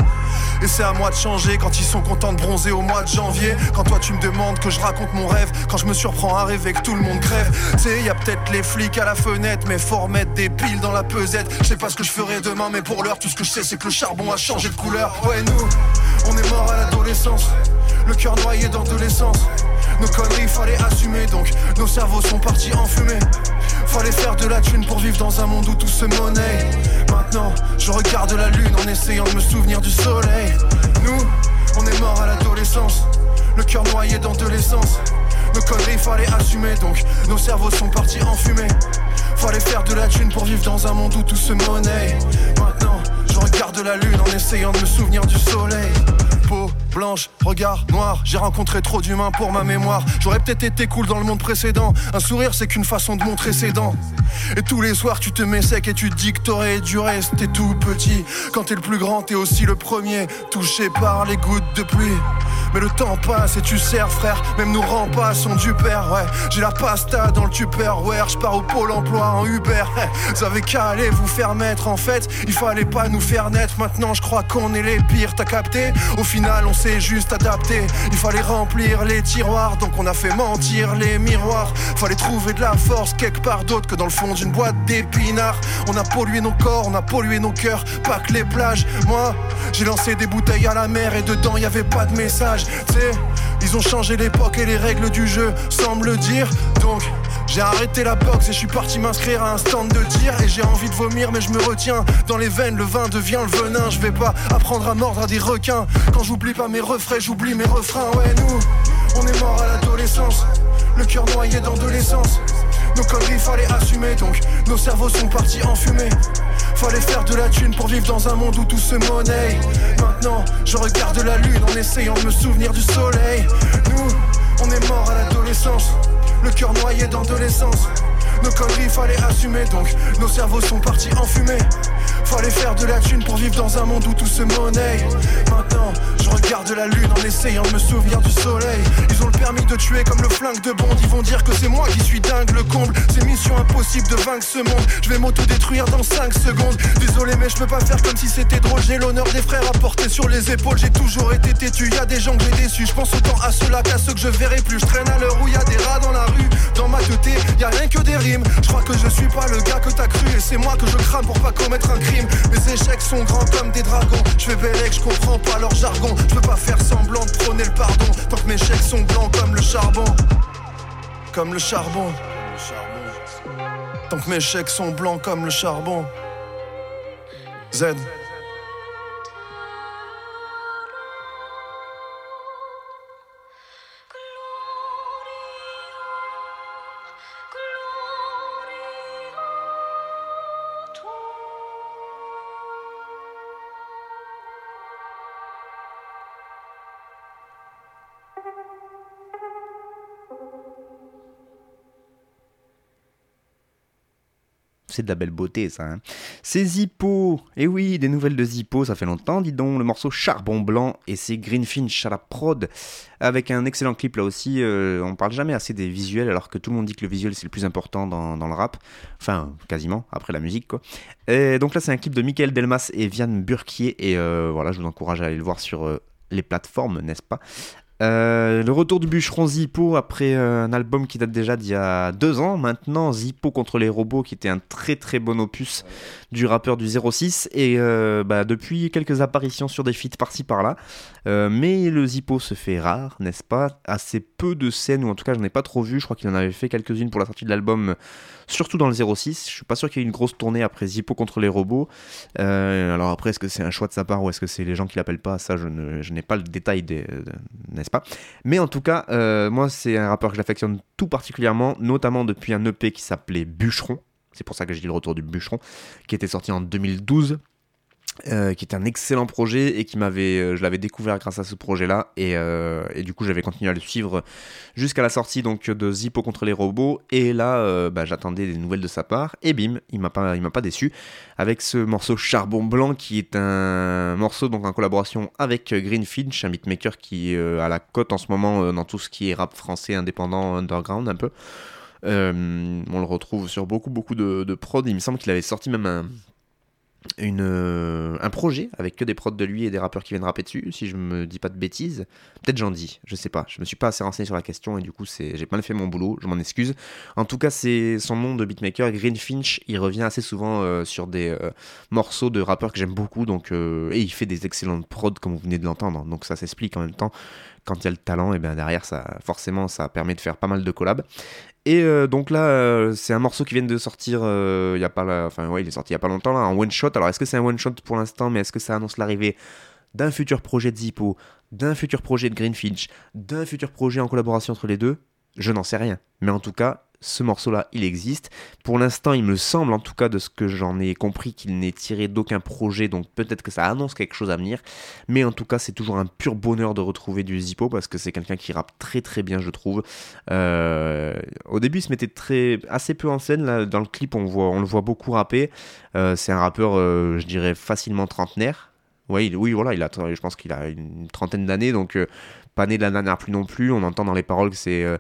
Et c'est à moi de changer quand ils sont contents de bronzer au mois de janvier. Quand toi tu me demandes que je raconte mon rêve, quand je me surprends à rêver que tout le monde crève. T'sais, y'a peut-être les flics à la fenêtre, mais faut remettre des piles dans la pesette. Je sais pas ce que je ferai demain, mais pour l'heure tout ce que je sais c'est que le charbon a changé de couleur. Ouais, nous, on est mort à l'adolescence, le cœur noyé d'adolescence. Nos conneries fallait assumer, donc nos cerveaux sont partis en fumée. Fallait faire de la thune pour vivre dans un monde où tout se monnaie. Maintenant, je regarde la lune en essayant de me souvenir du soleil. Nous, on est morts à l'adolescence, le cœur noyé d'adolescence. Nos conneries fallait assumer, donc nos cerveaux sont partis en fumée. Fallait faire de la thune pour vivre dans un monde où tout se monnaie. Maintenant, je regarde la lune en essayant de me souvenir du soleil. Peau blanche, regard noir, j'ai rencontré trop d'humains pour ma mémoire. J'aurais peut-être été cool dans le monde précédent. Un sourire c'est qu'une façon de montrer ses dents. Et tous les soirs tu te mets sec et tu te dis que t'aurais dû rester tout petit. Quand t'es le plus grand t'es aussi le premier touché par les gouttes de pluie. Mais le temps passe et tu sers frère, même nous rend pas son du père. Ouais, j'ai la pasta dans le Tupperware, je pars au pôle emploi en Uber. Vous avez qu'à aller vous faire mettre, en fait il fallait pas nous faire naître. Maintenant je crois qu'on est les pires, t'as capté. Au final on s'est juste adapté, il fallait remplir les tiroirs, donc on a fait mentir les miroirs. Fallait trouver de la force quelque part d'autre que dans le fond d'une boîte d'épinards. On a pollué nos corps, on a pollué nos cœurs, pas que les plages. Moi, j'ai lancé des bouteilles à la mer et dedans y'avait pas de message. T'sais, ils ont changé l'époque et les règles du jeu, sans me le dire. Donc, j'ai arrêté la boxe et je suis parti m'inscrire à un stand de tir. Et j'ai envie de vomir mais je me retiens, dans les veines le vin devient le venin. Je vais pas apprendre à mordre à des requins. Quand j'oublie pas mes refrains, j'oublie mes refrains. Ouais, nous, on est morts à l'adolescence, le cœur noyé d'adolescence. Nos conneries fallait assumer, donc nos cerveaux sont partis en fumée. Fallait faire de la thune pour vivre dans un monde où tout se monnaie. Maintenant, je regarde la lune en essayant de me souvenir du soleil. Nous, on est morts à l'adolescence, le cœur noyé d'adolescence. Nos conneries fallait assumer, donc nos cerveaux sont partis en fumée. Fallait faire de la thune pour vivre dans un monde où tout se monnaie. Maintenant, je regarde la lune en essayant de me souvenir du soleil. Ils ont le permis de tuer comme le flingue de Bond. Ils vont dire que c'est moi qui suis dingue, le comble. C'est mission impossible de vaincre ce monde. Je vais m'auto-détruire dans 5 secondes. Désolé mais je peux pas faire comme si c'était drôle. J'ai l'honneur des frères à porter sur les épaules. J'ai toujours été têtu, y'a des gens que j'ai déçus. Je pense autant à ceux-là qu'à ceux que je verrai plus. Je traîne à l'heure où y'a des rats dans la rue. Dans ma teuté, y'a rien que des rimes. Je crois que je suis pas le gars que t'as cru. Et c'est moi que je crame pour pas commettre un crime. Mes échecs sont grands comme des dragons. Je fais bellec, je comprends pas leur jargon. Je peux pas faire semblant de prôner le pardon. Tant que mes chèques sont blancs comme le charbon. Comme le charbon. Tant que mes chèques sont blancs comme le charbon. Z. C'est de la belle beauté ça hein. C'est Zippo, et oui des nouvelles de Zippo, ça fait longtemps dis donc, le morceau Charbon Blanc, et c'est Greenfinch à la prod avec un excellent clip là aussi. On parle jamais assez des visuels alors que tout le monde dit que le visuel c'est le plus important dans le rap, enfin quasiment après la musique quoi. Et donc là c'est un clip de Michael Delmas et Vianne Burquier et voilà, je vous encourage à aller le voir sur les plateformes, n'est-ce pas. Le retour du Bûcheron Zippo après un album qui date déjà d'il y a 2 ans maintenant, Zippo contre les robots, qui était un très très bon opus du rappeur du 06 et depuis quelques apparitions sur des feats par-ci par-là, mais le Zippo se fait rare, n'est-ce pas, assez peu de scènes, ou en tout cas j'en ai pas trop vu. Je crois qu'il en avait fait quelques-unes pour la sortie de l'album, surtout dans le 06, je suis pas sûr qu'il y ait une grosse tournée après Zippo contre les robots. Alors après est-ce que c'est un choix de sa part ou est-ce que c'est les gens qui l'appellent pas, ça je n'ai pas le détail n'est-ce pas. Mais en tout cas, moi c'est un rappeur que j'affectionne tout particulièrement, notamment depuis un EP qui s'appelait Bûcheron, c'est pour ça que j'ai dit le retour du Bûcheron, qui était sorti en 2012, qui était un excellent projet et qui m'avait, je l'avais découvert grâce à ce projet-là, et du coup j'avais continué à le suivre jusqu'à la sortie donc de Zippo contre les robots, et là j'attendais des nouvelles de sa part et bim, il m'a pas déçu avec ce morceau Charbon Blanc, qui est un morceau donc en collaboration avec Greenfinch, un beatmaker qui a la cote en ce moment dans tout ce qui est rap français indépendant underground un peu. On le retrouve sur beaucoup de prods. Il me semble qu'il avait sorti même un projet avec que des prods de lui et des rappeurs qui viennent rapper dessus, si je me dis pas de bêtises, peut-être j'en dis, je sais pas, je me suis pas assez renseigné sur la question et du coup j'ai mal fait mon boulot, je m'en excuse. En tout cas c'est son nom de beatmaker, Greenfinch, il revient assez souvent sur des morceaux de rappeurs que j'aime beaucoup, donc, et il fait des excellentes prods comme vous venez de l'entendre, donc ça s'explique en même temps, quand il y a le talent, et bien derrière ça, forcément ça permet de faire pas mal de collabs. Et donc là, c'est un morceau qui vient de sortir, il est sorti il n'y a pas longtemps, là, en one shot. Alors est-ce que c'est un one shot pour l'instant, mais est-ce que ça annonce l'arrivée d'un futur projet de Zippo, d'un futur projet de Greenfinch, d'un futur projet en collaboration entre les deux ? Je n'en sais rien. Mais en tout cas, ce morceau-là, il existe. Pour l'instant, il me semble, en tout cas de ce que j'en ai compris, qu'il n'est tiré d'aucun projet, donc peut-être que ça annonce quelque chose à venir. Mais en tout cas, c'est toujours un pur bonheur de retrouver du Zippo, parce que c'est quelqu'un qui rappe très très bien, je trouve. Au début, il se mettait assez peu en scène. Là, dans le clip, on le voit beaucoup rapper. C'est un rappeur, je dirais, facilement trentenaire. Je pense qu'il a une trentaine d'années, donc pas né de la dernière plus non plus. On entend dans les paroles que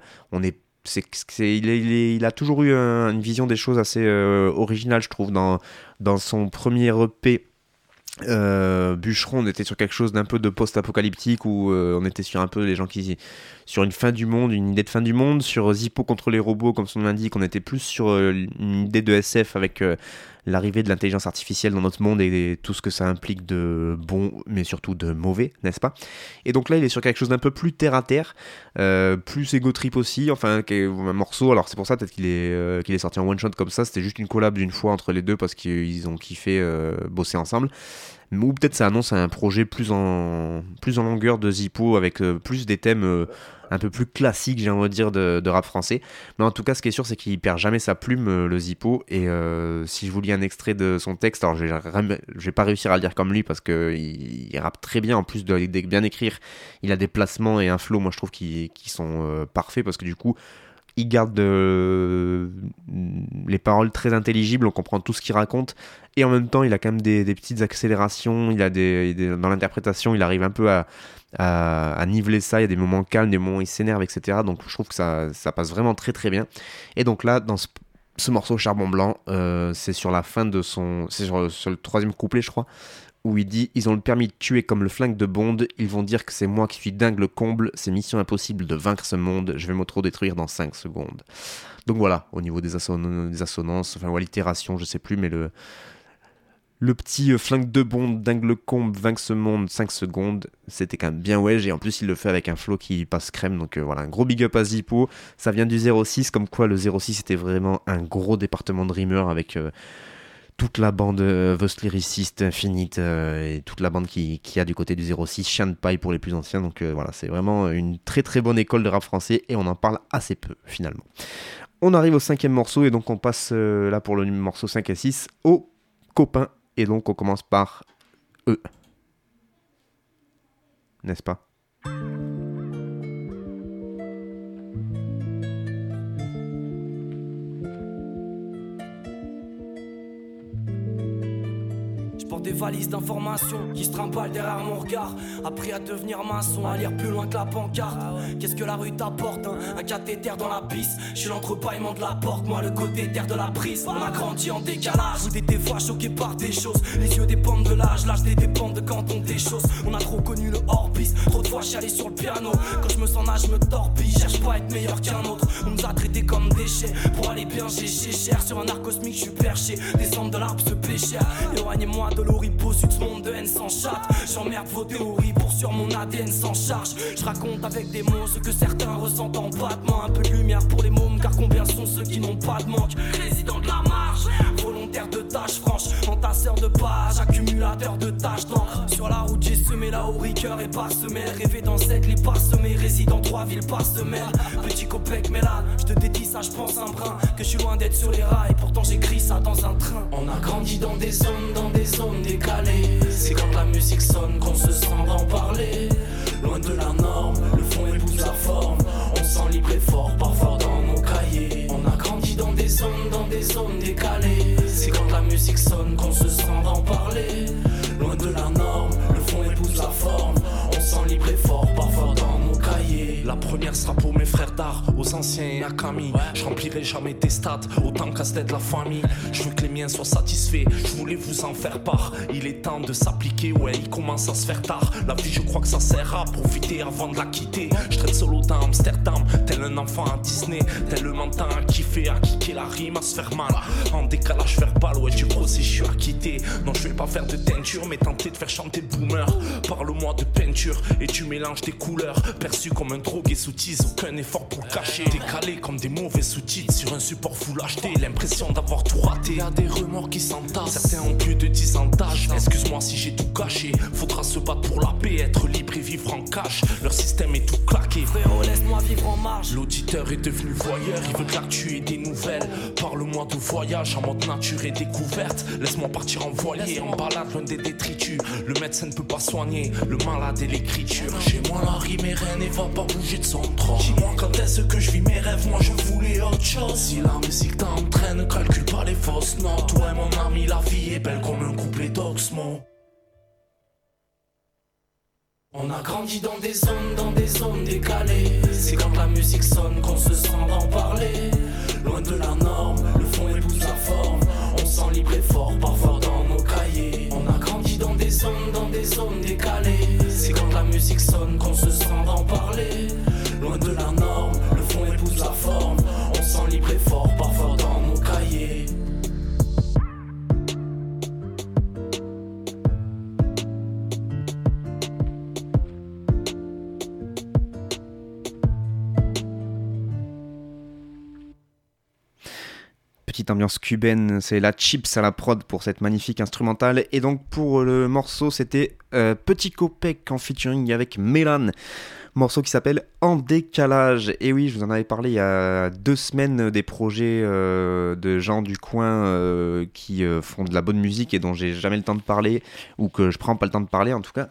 il a toujours eu une vision des choses assez originale, je trouve. Dans son premier EP Bûcheron, on était sur quelque chose d'un peu de post-apocalyptique, où on était sur un peu les gens sur une fin du monde, une idée de fin du monde. Sur Zippo contre les robots, comme son nom l'indique, on était plus sur une idée de SF avec l'arrivée de l'intelligence artificielle dans notre monde et tout ce que ça implique de bon, mais surtout de mauvais, n'est-ce pas ? Et donc là, il est sur quelque chose d'un peu plus terre-à-terre, plus égo-trip aussi, enfin, un morceau, alors c'est pour ça peut-être qu'il est sorti en one-shot comme ça, c'était juste une collab d'une fois entre les deux, parce qu'ils ont kiffé bosser ensemble, ou peut-être ça annonce un projet plus en longueur de Zippo, avec plus des thèmes un peu plus classiques, j'ai envie de dire, de rap français. Mais en tout cas, ce qui est sûr, c'est qu'il perd jamais sa plume, le Zippo, et si je vous lis un extrait de son texte, alors je vais pas réussir à le dire comme lui, parce qu'il rappe très bien, en plus de bien écrire, il a des placements et un flow, moi je trouve, qui sont parfaits, parce que du coup, il garde les paroles très intelligibles, on comprend tout ce qu'il raconte, et en même temps il a quand même des petites accélérations, il a dans l'interprétation il arrive un peu à niveler ça, il y a des moments calmes, des moments où il s'énerve, etc. Donc je trouve que ça passe vraiment très très bien. Et donc là, dans ce morceau Charbon Blanc, c'est sur la fin de sur le troisième couplet je crois, où il dit « Ils ont le permis de tuer comme le flingue de Bond, ils vont dire que c'est moi qui suis dingue le comble, c'est mission impossible de vaincre ce monde, je vais m'autro-détruire dans 5 secondes. » Donc voilà, au niveau des assonances, enfin ou à l'allitération, je sais plus, mais le petit flingue de Bond, dingue le comble, vaincre ce monde, 5 secondes, c'était quand même bien wedge, et en plus il le fait avec un flow qui passe crème, donc voilà, un gros big up à Zippo, ça vient du 06, comme quoi le 06 était vraiment un gros département de rimeur avec... toute la bande The Lyricist, Infinite, et toute la bande qui a du côté du 06, Chien de Paille pour les plus anciens. Donc voilà, c'est vraiment une très très bonne école de rap français et on en parle assez peu finalement. On arrive au cinquième morceau et donc on passe là pour le morceau 5 et 6 aux copains. Et donc on commence par eux. N'est-ce pas ? Des valises d'informations qui se trimballent derrière mon regard. Appris à devenir maçon, à lire plus loin que la pancarte. Qu'est-ce que la rue t'apporte, hein? Un cathéter dans la piste. Je suis l'entrepaillement de la porte, moi le côté terre de la prise. On a grandi en décalage. Vous étiez des fois choqués par des choses. Les yeux dépendent de l'âge, l'âge des dépend de quand on des choses. On a trop connu le hors-piste, trop de fois chialé sur le piano. Quand je me sens nage, je me torpille. Cherche pas à être meilleur qu'un autre. On nous a traités comme déchets. Pour aller bien, j'ai cher. Sur un art cosmique, je suis perché. Descendre de l'arbre, se pécher. Éloignez-moi de l'eau. Au sud de ce monde de haine sans chatte. J'emmerde vos théories pour sur mon ADN sans charge. Je raconte avec des mots ce que certains ressentent en battement. Un peu de lumière pour les mômes car combien sont ceux qui n'ont pas de manque. Résident de la marge, volontaire de tâches franches, entasseur de pages, accumulateur de tâches d'encre. Sur la route j'ai semé la haut-riqueur et parsemé. Rêvé dans cette les parsemés, résident 3 villes par semaine. PetitCopek mais là, je te dédie ça, je pense un brin que je suis loin d'être sur les rails, pourtant j'écris ça dans un train. On a grandi dans des zones décalées. C'est quand la musique sonne qu'on se sent en parler. Loin de la norme, le fond épouse la forme. On sent libre et fort, parfois dans nos cahiers. On a grandi dans des zones décalées. C'est quand la musique sonne qu'on se sent en parler. Loin de la norme, le fond épouse la forme. On sent libre et fort, parfois dans nos cahiers. La première sera pour mes frères d'art, aux anciens et à Camille. Je remplirai jamais tes stats, autant qu'à celle de la famille. Je veux que les miens soient satisfaits, je voulais vous en faire part. Il est temps de s'appliquer, ouais, il commence à se faire tard. La vie, je crois que ça sert à profiter avant de la quitter. Je traîne solo dans Amsterdam, tel un enfant à Disney. Tellement tant à kiffer, à kicker la rime, à se faire mal. En décalage verbal, ouais, j'ai brossé, je suis acquitté. Non, je vais pas faire de teinture, mais tenter de faire chanter boomer. Parle-moi de peinture et tu mélanges des couleurs. Perçu comme un drogué sous tease, aucun effort pour le cacher. Décalé comme des mauvais sous-titres sur un support full HD. L'impression d'avoir tout raté, y'a des remords qui s'entassent. Certains ont plus de 10 ans d'âge. Excuse-moi si j'ai tout caché. Faudra se battre pour la paix, être libre et vivre en cash. Leur système est tout claqué. Frérot, laisse-moi vivre en marge. L'auditeur est devenu voyeur, il veut que l'actu ait des nouvelles. Parle-moi de voyage en mode nature et découverte. Laisse-moi partir en voilier, en balade loin des détritus. Le médecin ne peut pas soigner le malade et l'écriture. Chez moi la rime est reine et va pas bouger de son tronc. Dis-moi quand est-ce que je vis mes rêves, moi je voulais autre chose. Si la musique t'entraîne, calcule pas les fausses notes. Toi et mon ami, la vie est belle comme un couplet d'Oxmo. On a grandi dans des zones décalées. C'est quand la musique sonne qu'on se sent en parler. Loin de la norme, le fond épouse la forme. On sent libre et fort, parfois dans nos cahiers. On a grandi dans des zones décalées. C'est quand la musique sonne qu'on se sent en parler. Loin de la norme, le fond épouse la forme. On sent libre et fort, parfois dans nos cahiers. Petite ambiance cubaine, c'est La Chips à la prod pour cette magnifique instrumentale. Et donc pour le morceau, c'était PetitCopek en featuring avec Mélan. Morceau qui s'appelle En décalage. Et oui, je vous en avais parlé il y a 2 semaines des projets de gens du coin qui font de la bonne musique et dont j'ai jamais le temps de parler, ou que je prends pas le temps de parler en tout cas.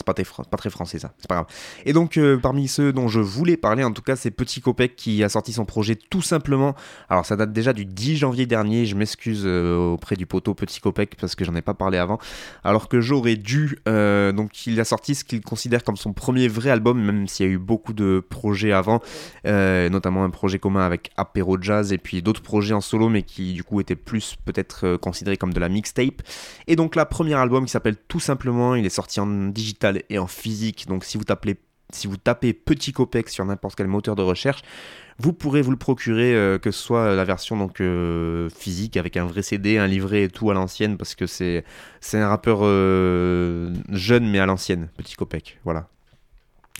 C'est pas très français ça, c'est pas grave. Et donc parmi ceux dont je voulais parler en tout cas, c'est PetitCopek qui a sorti son projet Tout Simplement. Alors ça date déjà du 10 janvier dernier, je m'excuse auprès du poteau PetitCopek parce que j'en ai pas parlé avant, alors que j'aurais dû. Donc il a sorti ce qu'il considère comme son premier vrai album, même s'il y a eu beaucoup de projets avant, notamment un projet commun avec Apéro Jazz et puis d'autres projets en solo mais qui du coup étaient plus peut-être considérés comme de la mixtape. Et donc là, premier album qui s'appelle Tout Simplement, il est sorti en digital et en physique, donc si vous tapez PetitCopek sur n'importe quel moteur de recherche, vous pourrez vous le procurer, que ce soit la version donc physique avec un vrai CD, un livret et tout à l'ancienne, parce que c'est un rappeur jeune mais à l'ancienne, PetitCopek, voilà.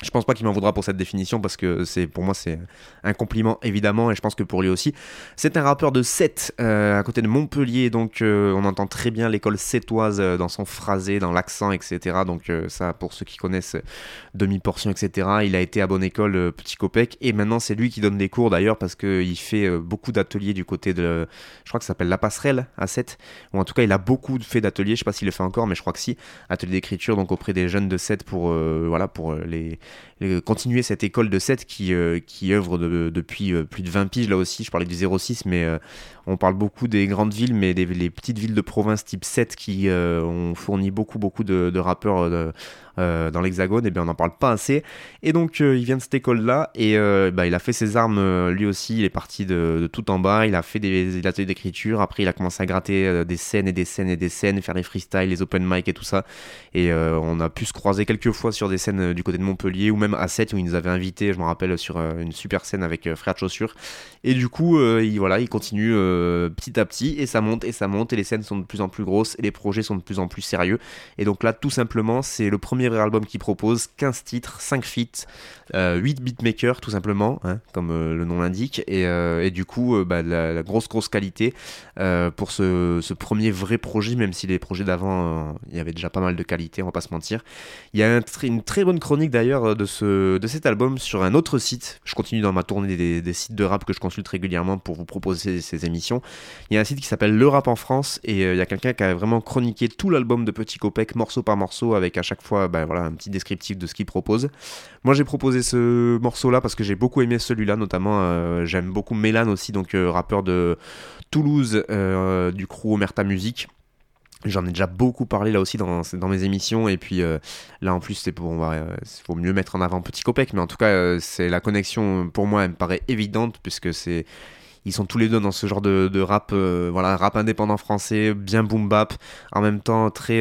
Je pense pas qu'il m'en voudra pour cette définition parce que pour moi c'est un compliment évidemment et je pense que pour lui aussi. C'est un rappeur de Sète, à côté de Montpellier, donc on entend très bien l'école sétoise dans son phrasé, dans l'accent, etc. Donc ça, pour ceux qui connaissent demi-portion, etc. Il a été à bonne école, PetitCopek, et maintenant c'est lui qui donne des cours d'ailleurs parce qu'il fait beaucoup d'ateliers du côté de, je crois que ça s'appelle La Passerelle à Sète, ou en tout cas il a beaucoup fait d'ateliers, je sais pas s'il le fait encore mais je crois que si, ateliers d'écriture donc auprès des jeunes de Sète pour, voilà, pour continuer cette école de Sète qui œuvre depuis plus de 20 piges là aussi. Je parlais du 06 mais on parle beaucoup des grandes villes, mais les petites villes de province type Sète qui ont fourni beaucoup de rappeurs dans l'Hexagone, et bien on n'en parle pas assez. Et donc il vient de cette école là et il a fait ses armes lui aussi. Il est parti de tout en bas, il a fait des ateliers d'écriture, après il a commencé à gratter des scènes, faire des freestyles, les open mic et tout ça, et on a pu se croiser quelques fois sur des scènes du côté de Montpellier ou même à Sète où ils nous avaient invités, je me rappelle, sur une super scène avec Frères de Chaussées. Et du coup il continue petit à petit et ça monte et les scènes sont de plus en plus grosses et les projets sont de plus en plus sérieux. Et donc là, Tout Simplement, c'est le premier vrai album qui propose 15 titres, 5 feats, 8 beatmakers tout simplement, hein, comme le nom l'indique, et du coup la grosse qualité pour ce premier vrai projet, même si les projets d'avant il y avait déjà pas mal de qualité, on va pas se mentir. Il y a une très bonne chronique d'ailleurs de cet album sur un autre site. Je continue dans ma tournée des sites de rap que je consulte régulièrement pour vous proposer ces émissions. Il y a un site qui s'appelle Le Rap en France et il y a quelqu'un qui a vraiment chroniqué tout l'album de PetitCopek morceau par morceau, avec à chaque fois un petit descriptif de ce qu'il propose. Moi j'ai proposé ce morceau là parce que j'ai beaucoup aimé celui-là, notamment j'aime beaucoup Mélan aussi, donc rappeur de Toulouse du crew Omerta Music. J'en ai déjà beaucoup parlé là aussi dans mes émissions, et puis là en plus faut mieux mettre en avant PetitCopek, mais en tout cas c'est la connexion, pour moi elle me paraît évidente puisque ils sont tous les deux dans ce genre de rap, rap indépendant français, bien boom bap, en même temps très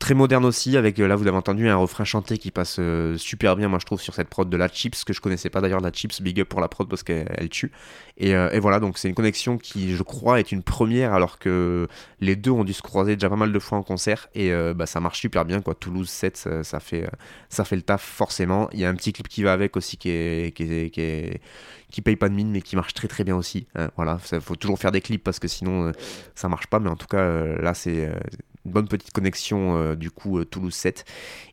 très moderne aussi, avec là vous l'avez entendu un refrain chanté qui passe super bien, moi je trouve, sur cette prod de La Chips, que je connaissais pas d'ailleurs. La Chips, big up pour la prod parce qu'elle tue, et voilà, donc c'est une connexion qui je crois est une première, alors que les deux ont dû se croiser déjà pas mal de fois en concert, et ça marche super bien quoi. Toulouse 7, ça fait le taf forcément. Il y a un petit clip qui va avec aussi qui paye pas de mine mais qui marche très très bien aussi, hein, voilà, faut toujours faire des clips parce que sinon ça marche pas, mais en tout cas là c'est une bonne petite connexion Toulouse 7.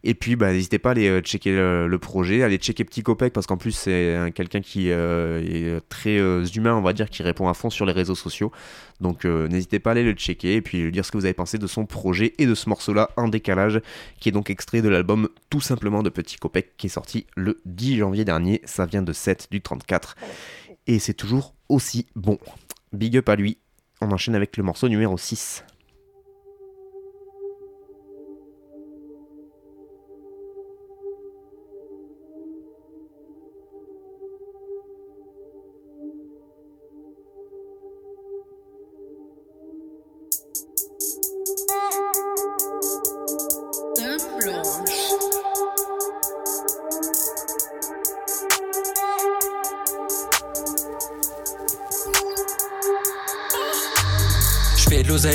Et puis n'hésitez pas à aller checker le projet, aller checker PetitCopek parce qu'en plus c'est quelqu'un qui est très humain, on va dire, qui répond à fond sur les réseaux sociaux, donc n'hésitez pas à aller le checker et puis lui dire ce que vous avez pensé de son projet et de ce morceau là en décalage, qui est donc extrait de l'album Tout Simplement de PetitCopek qui est sorti le 10 janvier dernier. Ça vient de 7 du 34 et c'est toujours aussi bon. Big up à lui. On enchaîne avec le morceau numéro 6.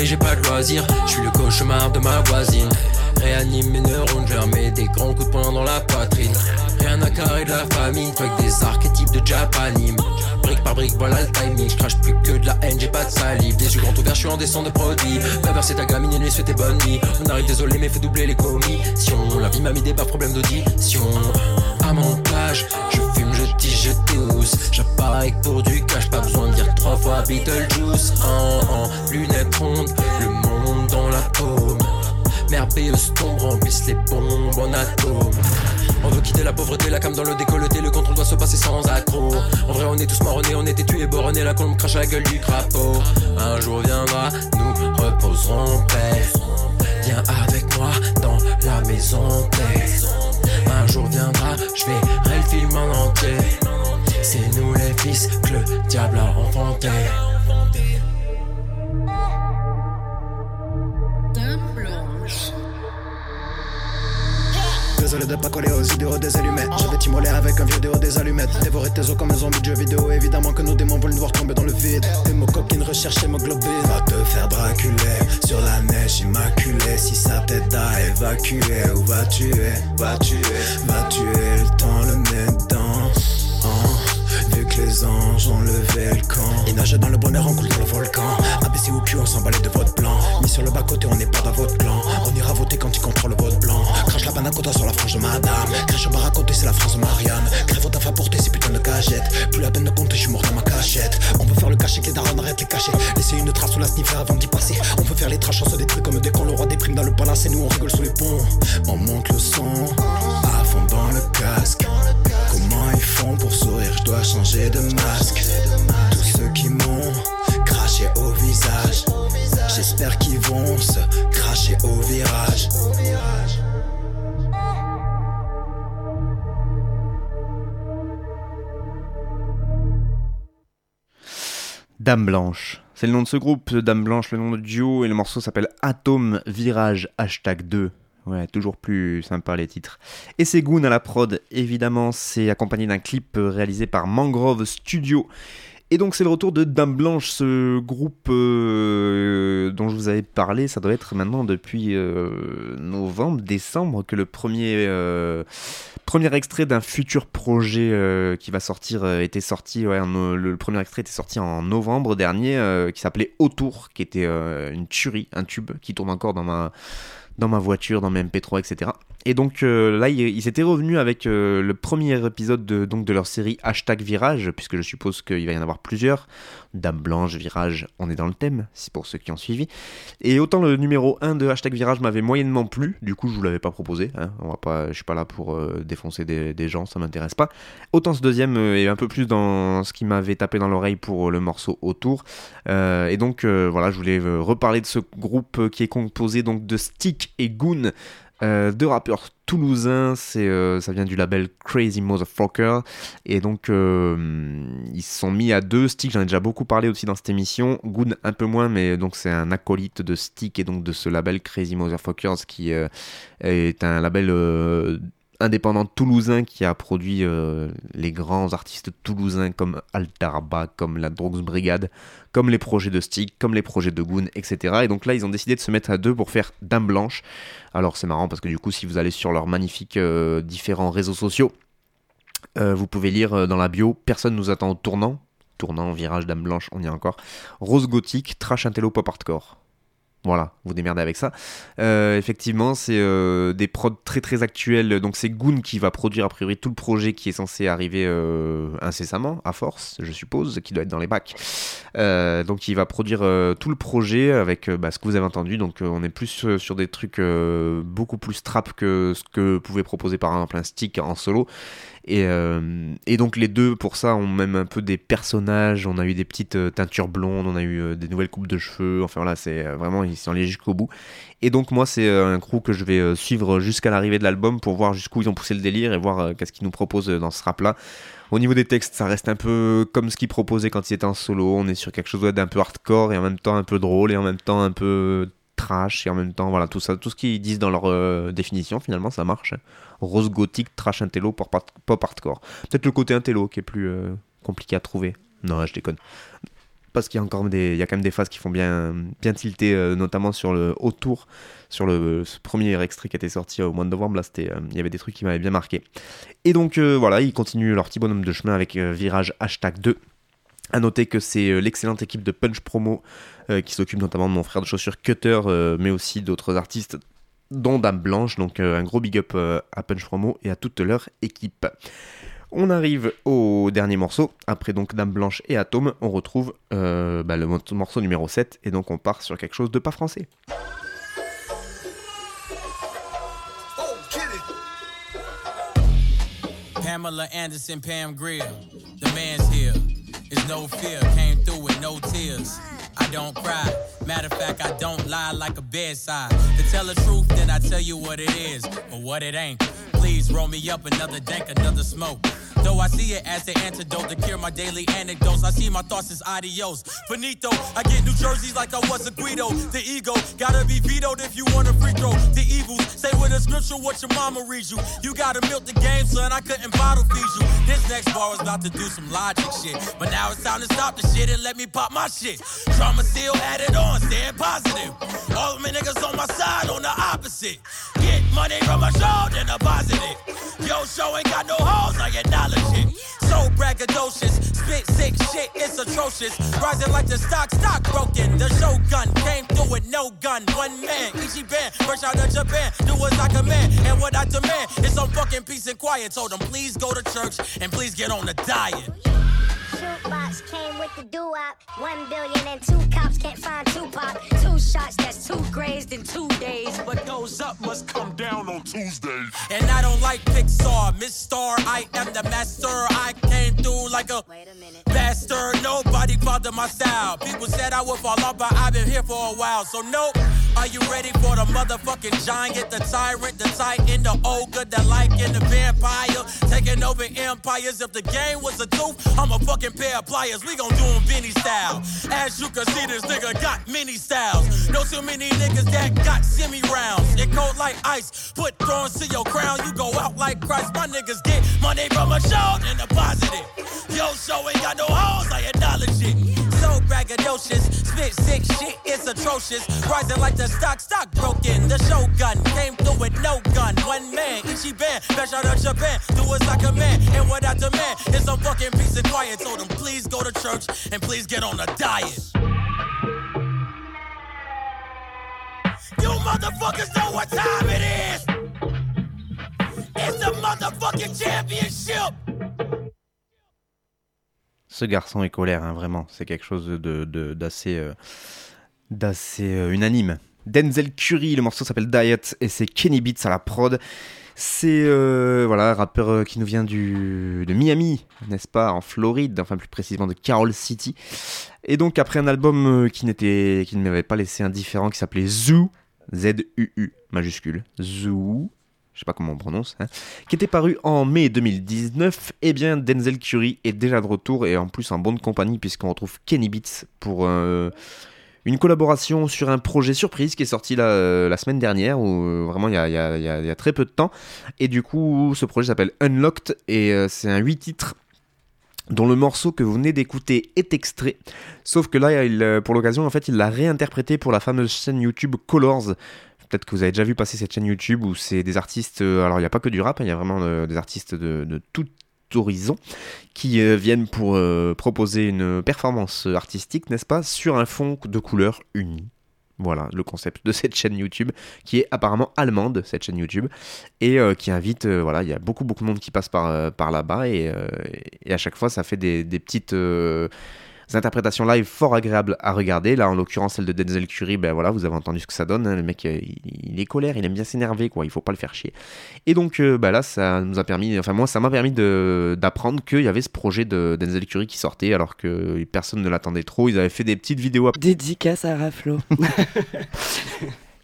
J'ai pas de loisir, je suis le cauchemar de ma voisine. Réanime mes neurones, je leur mets des grands coups de poing dans la poitrine. Rien à carrer de la famille, toi avec des archétypes de Japanime. Brique par brique, voilà le timing, je crache plus que de la haine, j'ai pas de salive. Des yeux grands ouverts, je suis en descente de produits. Va verser ta gamine et lui souhaiter bonne nuit. On arrive désolé mais fait doubler les commissions. La vie m'a mis des barres, problème d'audition. À mon plage, je fume, je tige, je tousse. J'appareille pour du cash, pas besoin de dire 3 fois Beetlejuice. En lunettes rondes, le monde dans la paume. merveilleuse tombe, remplissent les bombes en atomes. On veut quitter la pauvreté, la cam dans le décolleté, le contrôle doit se passer sans accro. En vrai, on est tous marronnés, on était tués, boronnés, la colombe crache à la gueule du crapaud. Un jour viendra, nous reposerons paix. Viens avec moi dans la maison T. Un jour viendra, je verrai le film en entier. C'est nous les fils que le diable a enfanté. Désolé de pas coller aux idéaux des allumés. J'avais timolé avec un vidéo des allumettes. Dévorer tes os comme un zombie de jeu vidéo. Évidemment que nos démons veulent nous voir tomber dans le vide. Et mon coquine recherche hémoglobine. Va te faire draculer sur la neige immaculée. Si sa tête à évacuer, ou va tuer, va tuer, va tuer le temps, le nez dedans. Vu que les anges ont levé le camp, ils nagent dans le bonheur, on coule dans le volcan. ABC ou Q, on s'emballait de votre plan. Mis sur le bas-côté, on n'est pas dans votre clan. On ira voter quand ils contrôlent le vote blanc. Crache la panacota sur la frange de madame. Crache au bar à côté, c'est la France de Marianne. Crève ta fin pour tes ces putains de cagettes. Plus la peine de compter, je suis mort dans ma cachette. On peut faire le cachet, que les darons arrêtent les cachets. Laissez une trace sous la sniffer avant d'y passer. On peut faire les trachants sur des trucs comme des cons. Le roi des primes dans le palace et nous on rigole sous les ponts. On monte le son, à fond dans le casque. Comment ils font pour sourire, je dois changer de masque. Tous ceux qui m'ont craché au visage, j'espère qu'ils vont se cracher au virage. Dame Blanche, c'est le nom de ce groupe, Dame Blanche, le nom de duo, et le morceau s'appelle Atome Virage #2. Ouais, toujours plus sympa les titres. Et c'est Goon à la prod, évidemment, c'est accompagné d'un clip réalisé par Mangrove Studio. Et donc c'est le retour de Dame Blanche, ce groupe dont je vous avais parlé. Ça doit être maintenant depuis novembre, décembre, que le premier extrait d'un futur projet qui va sortir était sorti. Ouais, le premier extrait était sorti en novembre dernier, qui s'appelait Autour, qui était une tuerie, un tube qui tourne encore dans ma voiture, dans mes MP3, etc. Et donc là, ils étaient revenus avec le premier épisode de leur série #Virage, puisque je suppose qu'il va y en avoir plusieurs. Dame Blanche, Virage, on est dans le thème, c'est pour ceux qui ont suivi. Et autant le numéro 1 de #Virage m'avait moyennement plu, du coup je vous l'avais pas proposé, hein. Je suis pas là pour défoncer des gens, ça m'intéresse pas. Autant ce deuxième est un peu plus dans ce qui m'avait tapé dans l'oreille pour le morceau Autour. Et donc voilà, je voulais reparler de ce groupe qui est composé donc de Stick et Goon, deux rappeurs toulousains. Ça vient du label Crazy Motherfucker, et donc ils se sont mis à deux. Stick, j'en ai déjà beaucoup parlé aussi dans cette émission, Goon un peu moins, mais donc c'est un acolyte de Stick et donc de ce label Crazy Motherfuckers, qui est un label indépendant toulousain qui a produit les grands artistes toulousains comme Altarba, comme la Drogues Brigade, comme les projets de Stick, comme les projets de Goon, etc. Et donc là, ils ont décidé de se mettre à deux pour faire Dame Blanche. Alors c'est marrant parce que du coup, si vous allez sur leurs magnifiques différents réseaux sociaux, vous pouvez lire dans la bio « Personne nous attend au tournant ». Tournant, virage, Dame Blanche, on y est encore. Rose gothique, trash intello, pop hardcore. Voilà, vous démerdez avec ça. Effectivement, c'est des prods très très actuels. Donc c'est Goon qui va produire a priori tout le projet qui est censé arriver incessamment, à force, je suppose, qui doit être dans les bacs. Donc il va produire tout le projet avec ce que vous avez entendu. Donc on est plus sur des trucs beaucoup plus trap que ce que pouvait proposer par exemple un Stick en solo. Et donc les deux pour ça ont même un peu des personnages, on a eu des petites teintures blondes, on a eu des nouvelles coupes de cheveux, enfin voilà, c'est vraiment, ils sont allés jusqu'au bout. Et donc moi c'est un crew que je vais suivre jusqu'à l'arrivée de l'album pour voir jusqu'où ils ont poussé le délire et voir qu'est-ce qu'ils nous proposent dans ce rap là. Au niveau des textes, ça reste un peu comme ce qu'ils proposaient quand ils étaient en solo, on est sur quelque chose d'un peu hardcore et en même temps un peu drôle et en même temps un peu trash et en même temps voilà, tout ça, tout ce qu'ils disent dans leur définition, finalement ça marche. Rose gothique, trash intello, pop hardcore, peut-être le côté intello qui est plus compliqué à trouver. Non, je déconne, parce qu'il y a encore il y a quand même des phases qui font bien tilter, notamment sur le Autour, sur ce premier extrait qui était sorti au mois de novembre. Là, c'était il y avait des trucs qui m'avaient bien marqué. Et donc voilà, ils continuent leur petit bonhomme de chemin avec virage #2. À noter que c'est l'excellente équipe de Punch Promo qui s'occupe notamment de mon frère de chaussures Cutter, mais aussi d'autres artistes dont Dame Blanche, donc un gros big up à Punch Promo et à toute leur équipe. On arrive au dernier morceau, après donc Dame Blanche et Atome, on retrouve le morceau numéro 7, et donc on part sur quelque chose de pas français. Pamela Anderson, Pam Grier. The man's here. It's no fear. Came through with no tears. I don't cry. Matter of fact, I don't lie like a bedside. To tell the truth, then I tell you what it is or what it ain't. Please roll me up another dank, another smoke. Though I see it as the antidote to cure my daily anecdotes. I see my thoughts as adios. Finito, I get New Jerseys like I was a Guido. The ego, gotta be vetoed if you want a free throw. The evils, say with a scripture what your mama reads you. You gotta milk the game, son, I couldn't bottle feed you. This next bar is about to do some logic shit. But now it's time to stop the shit and let me pop my shit. Trauma still added on, staying positive. All of my niggas on my side, on the opposite. Get money from my show, then I positive. Yo, show ain't got no hoes, I acknowledge it. So braggadocious, spit sick shit, it's atrocious. Rising like the stock broken. The Shogun came through with no gun. One man, Ichiban, fresh out of Japan. Do as I command, and what I demand is some fucking peace and quiet. Told him, please go to church, and please get on the diet. Shootbox came with the doo-wop. 1 billion and two cops can't find Tupac. 2 shots, that's 2 grazed in 2 days. What goes up must come down on Tuesdays. And I don't like Pixar, Miss Star, I am the master. I came through like a bastard. Nobody bothered my style. People said I would fall off, but I've been here for a while. So nope. Are you ready for the motherfucking giant, the tyrant, the titan, the ogre, the lycan, the vampire, taking over empires? If the game was a tooth, I'm a fucking pair of pliers. We gon' do them Vinny style. As you can see, this nigga got many styles. Know too many niggas that got semi-rounds. It cold like ice, put thorns to your crown. You go out like Christ. My niggas get money from a show and a positive. Yo, show ain't got no hoes, I acknowledge it. So braggadocious, spit sick shit, it's atrocious. Rising like the stock broken. The Shogun came through with no gun. One man, Ichiban, fresh out of Japan. Do as I command, and what I demand is some fucking peace and quiet. Told him, please go to church, and please get on a diet. You motherfuckers know what time it is. It's the motherfucking championship. Ce garçon est colère, hein, vraiment. C'est quelque chose d'assez unanime. Denzel Curry, le morceau s'appelle Diet et c'est Kenny Beats à la prod. C'est voilà, rappeur qui nous vient de Miami, n'est-ce pas, en Floride, enfin plus précisément de Carol City. Et donc après un album qui ne m'avait pas laissé indifférent, qui s'appelait Zoo, Z-U-U majuscule, Zoo. Je sais pas comment on prononce, hein, qui était paru en mai 2019, eh bien Denzel Curry est déjà de retour et en plus en bonne compagnie puisqu'on retrouve Kenny Beats pour une collaboration sur un projet surprise qui est sorti la semaine dernière, ou vraiment il y a très peu de temps, et du coup ce projet s'appelle Unlocked et c'est un 8 titres dont le morceau que vous venez d'écouter est extrait, sauf que là pour l'occasion en fait il l'a réinterprété pour la fameuse chaîne YouTube Colors. Peut-être que vous avez déjà vu passer cette chaîne YouTube où c'est des artistes, alors il n'y a pas que du rap, il y a vraiment des artistes de tout horizon qui viennent pour proposer une performance artistique, n'est-ce pas, sur un fond de couleurs unies. Voilà le concept de cette chaîne YouTube qui est apparemment allemande, cette chaîne YouTube, et qui invite, voilà, il y a beaucoup de monde qui passe par là-bas et à chaque fois ça fait des petites... interprétations live fort agréables à regarder. Là en l'occurrence celle de Denzel Curry, ben voilà, vous avez entendu ce que ça donne, hein. Le mec il est colère, il aime bien s'énerver quoi, il faut pas le faire chier. Et donc ben là ça nous a permis, enfin moi ça m'a permis d'apprendre qu'il y avait ce projet de Denzel Curry qui sortait alors que personne ne l'attendait trop, ils avaient fait des petites vidéos. Dédicace à Raflo.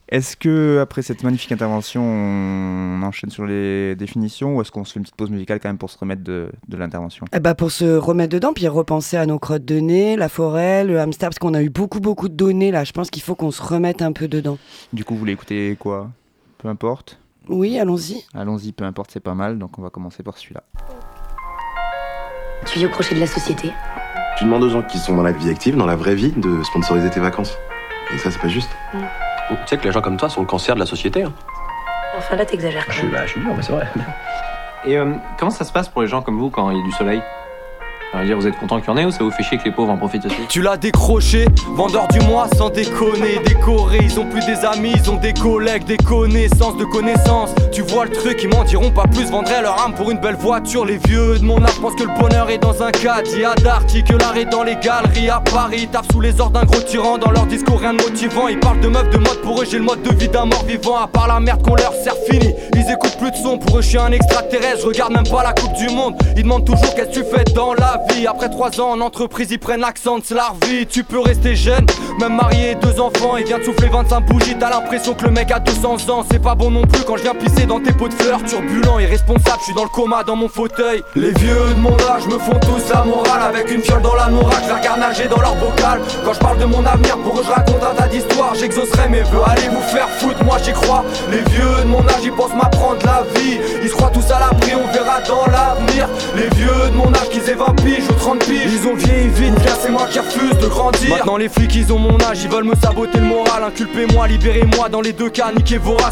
Est-ce que après cette magnifique intervention on enchaîne sur les définitions ou est-ce qu'on se fait une petite pause musicale quand même pour se remettre de l'intervention ? Pour se remettre dedans puis repenser à nos crottes de nez, la forêt, le hamster, parce qu'on a eu beaucoup de données là, je pense qu'il faut qu'on se remette un peu dedans. Du coup vous voulez écouter quoi ? Peu importe ? Oui, allons-y. Allons-y, peu importe, c'est pas mal, donc on va commencer par celui-là. Tu vis au crochet de la société ? Tu demandes aux gens qui sont dans la vie active, dans la vraie vie, de sponsoriser tes vacances. Et ça c'est pas juste. Mmh. Tu sais que les gens comme toi sont le cancer de la société. Hein. Enfin là, t'exagères. Je suis dur, mais c'est vrai. Et comment ça se passe pour les gens comme vous quand il y a du soleil ? Je veux dire, vous êtes content qu'il y en ait ou ça vous fait chier que les pauvres en profitent aussi? Tu l'as décroché, vendeur du mois sans déconner. Décoré, ils ont plus des amis, ils ont des collègues, des connaissances de connaissances. Tu vois le truc, ils m'en diront pas plus, vendraient leur âme pour une belle voiture. Les vieux de mon âge pensent que le bonheur est dans un caddie à Darty, que l'art est dans les galeries à Paris. Ils tapent sous les ordres d'un gros tyran, dans leur discours rien de motivant. Ils parlent de meufs, de mode, pour eux j'ai le mode de vie d'un mort vivant. À part la merde qu'on leur sert, fini, ils écoutent plus de son. Pour eux je suis un extraterrestre, je regarde même pas la coupe du monde. Ils demandent toujours qu'est-ce que tu fais dans la vie. Après 3 ans en entreprise, ils prennent l'accent de l'arvie. Tu peux rester jeune, même marié, 2 enfants. Il vient de souffler 25 bougies, t'as l'impression que le mec a 200 ans. C'est pas bon non plus quand je viens pisser dans tes pots de fleurs. Turbulent, irresponsable, je suis dans le coma, dans mon fauteuil. Les vieux de mon âge me font tous la morale. Avec une fiole dans la morale, je la regarde nager dans leur bocal. Quand je parle de mon avenir, pour eux je raconte un tas d'histoires. J'exaucerai mes vœux, allez vous faire foutre, moi j'y crois. Les vieux de mon âge, ils pensent m'apprendre la vie. Ils se croient tous à l'abri, on verra dans l'avenir. Les vieux de mon âge, qu'ils évapient. Ou 30 piges, ils ont vieilli vite, car c'est moi qui refuse de grandir. Maintenant les flics ils ont mon âge, ils veulent me saboter le moral. Inculpez-moi, libérez-moi, dans les 2 cas, niquez vos races.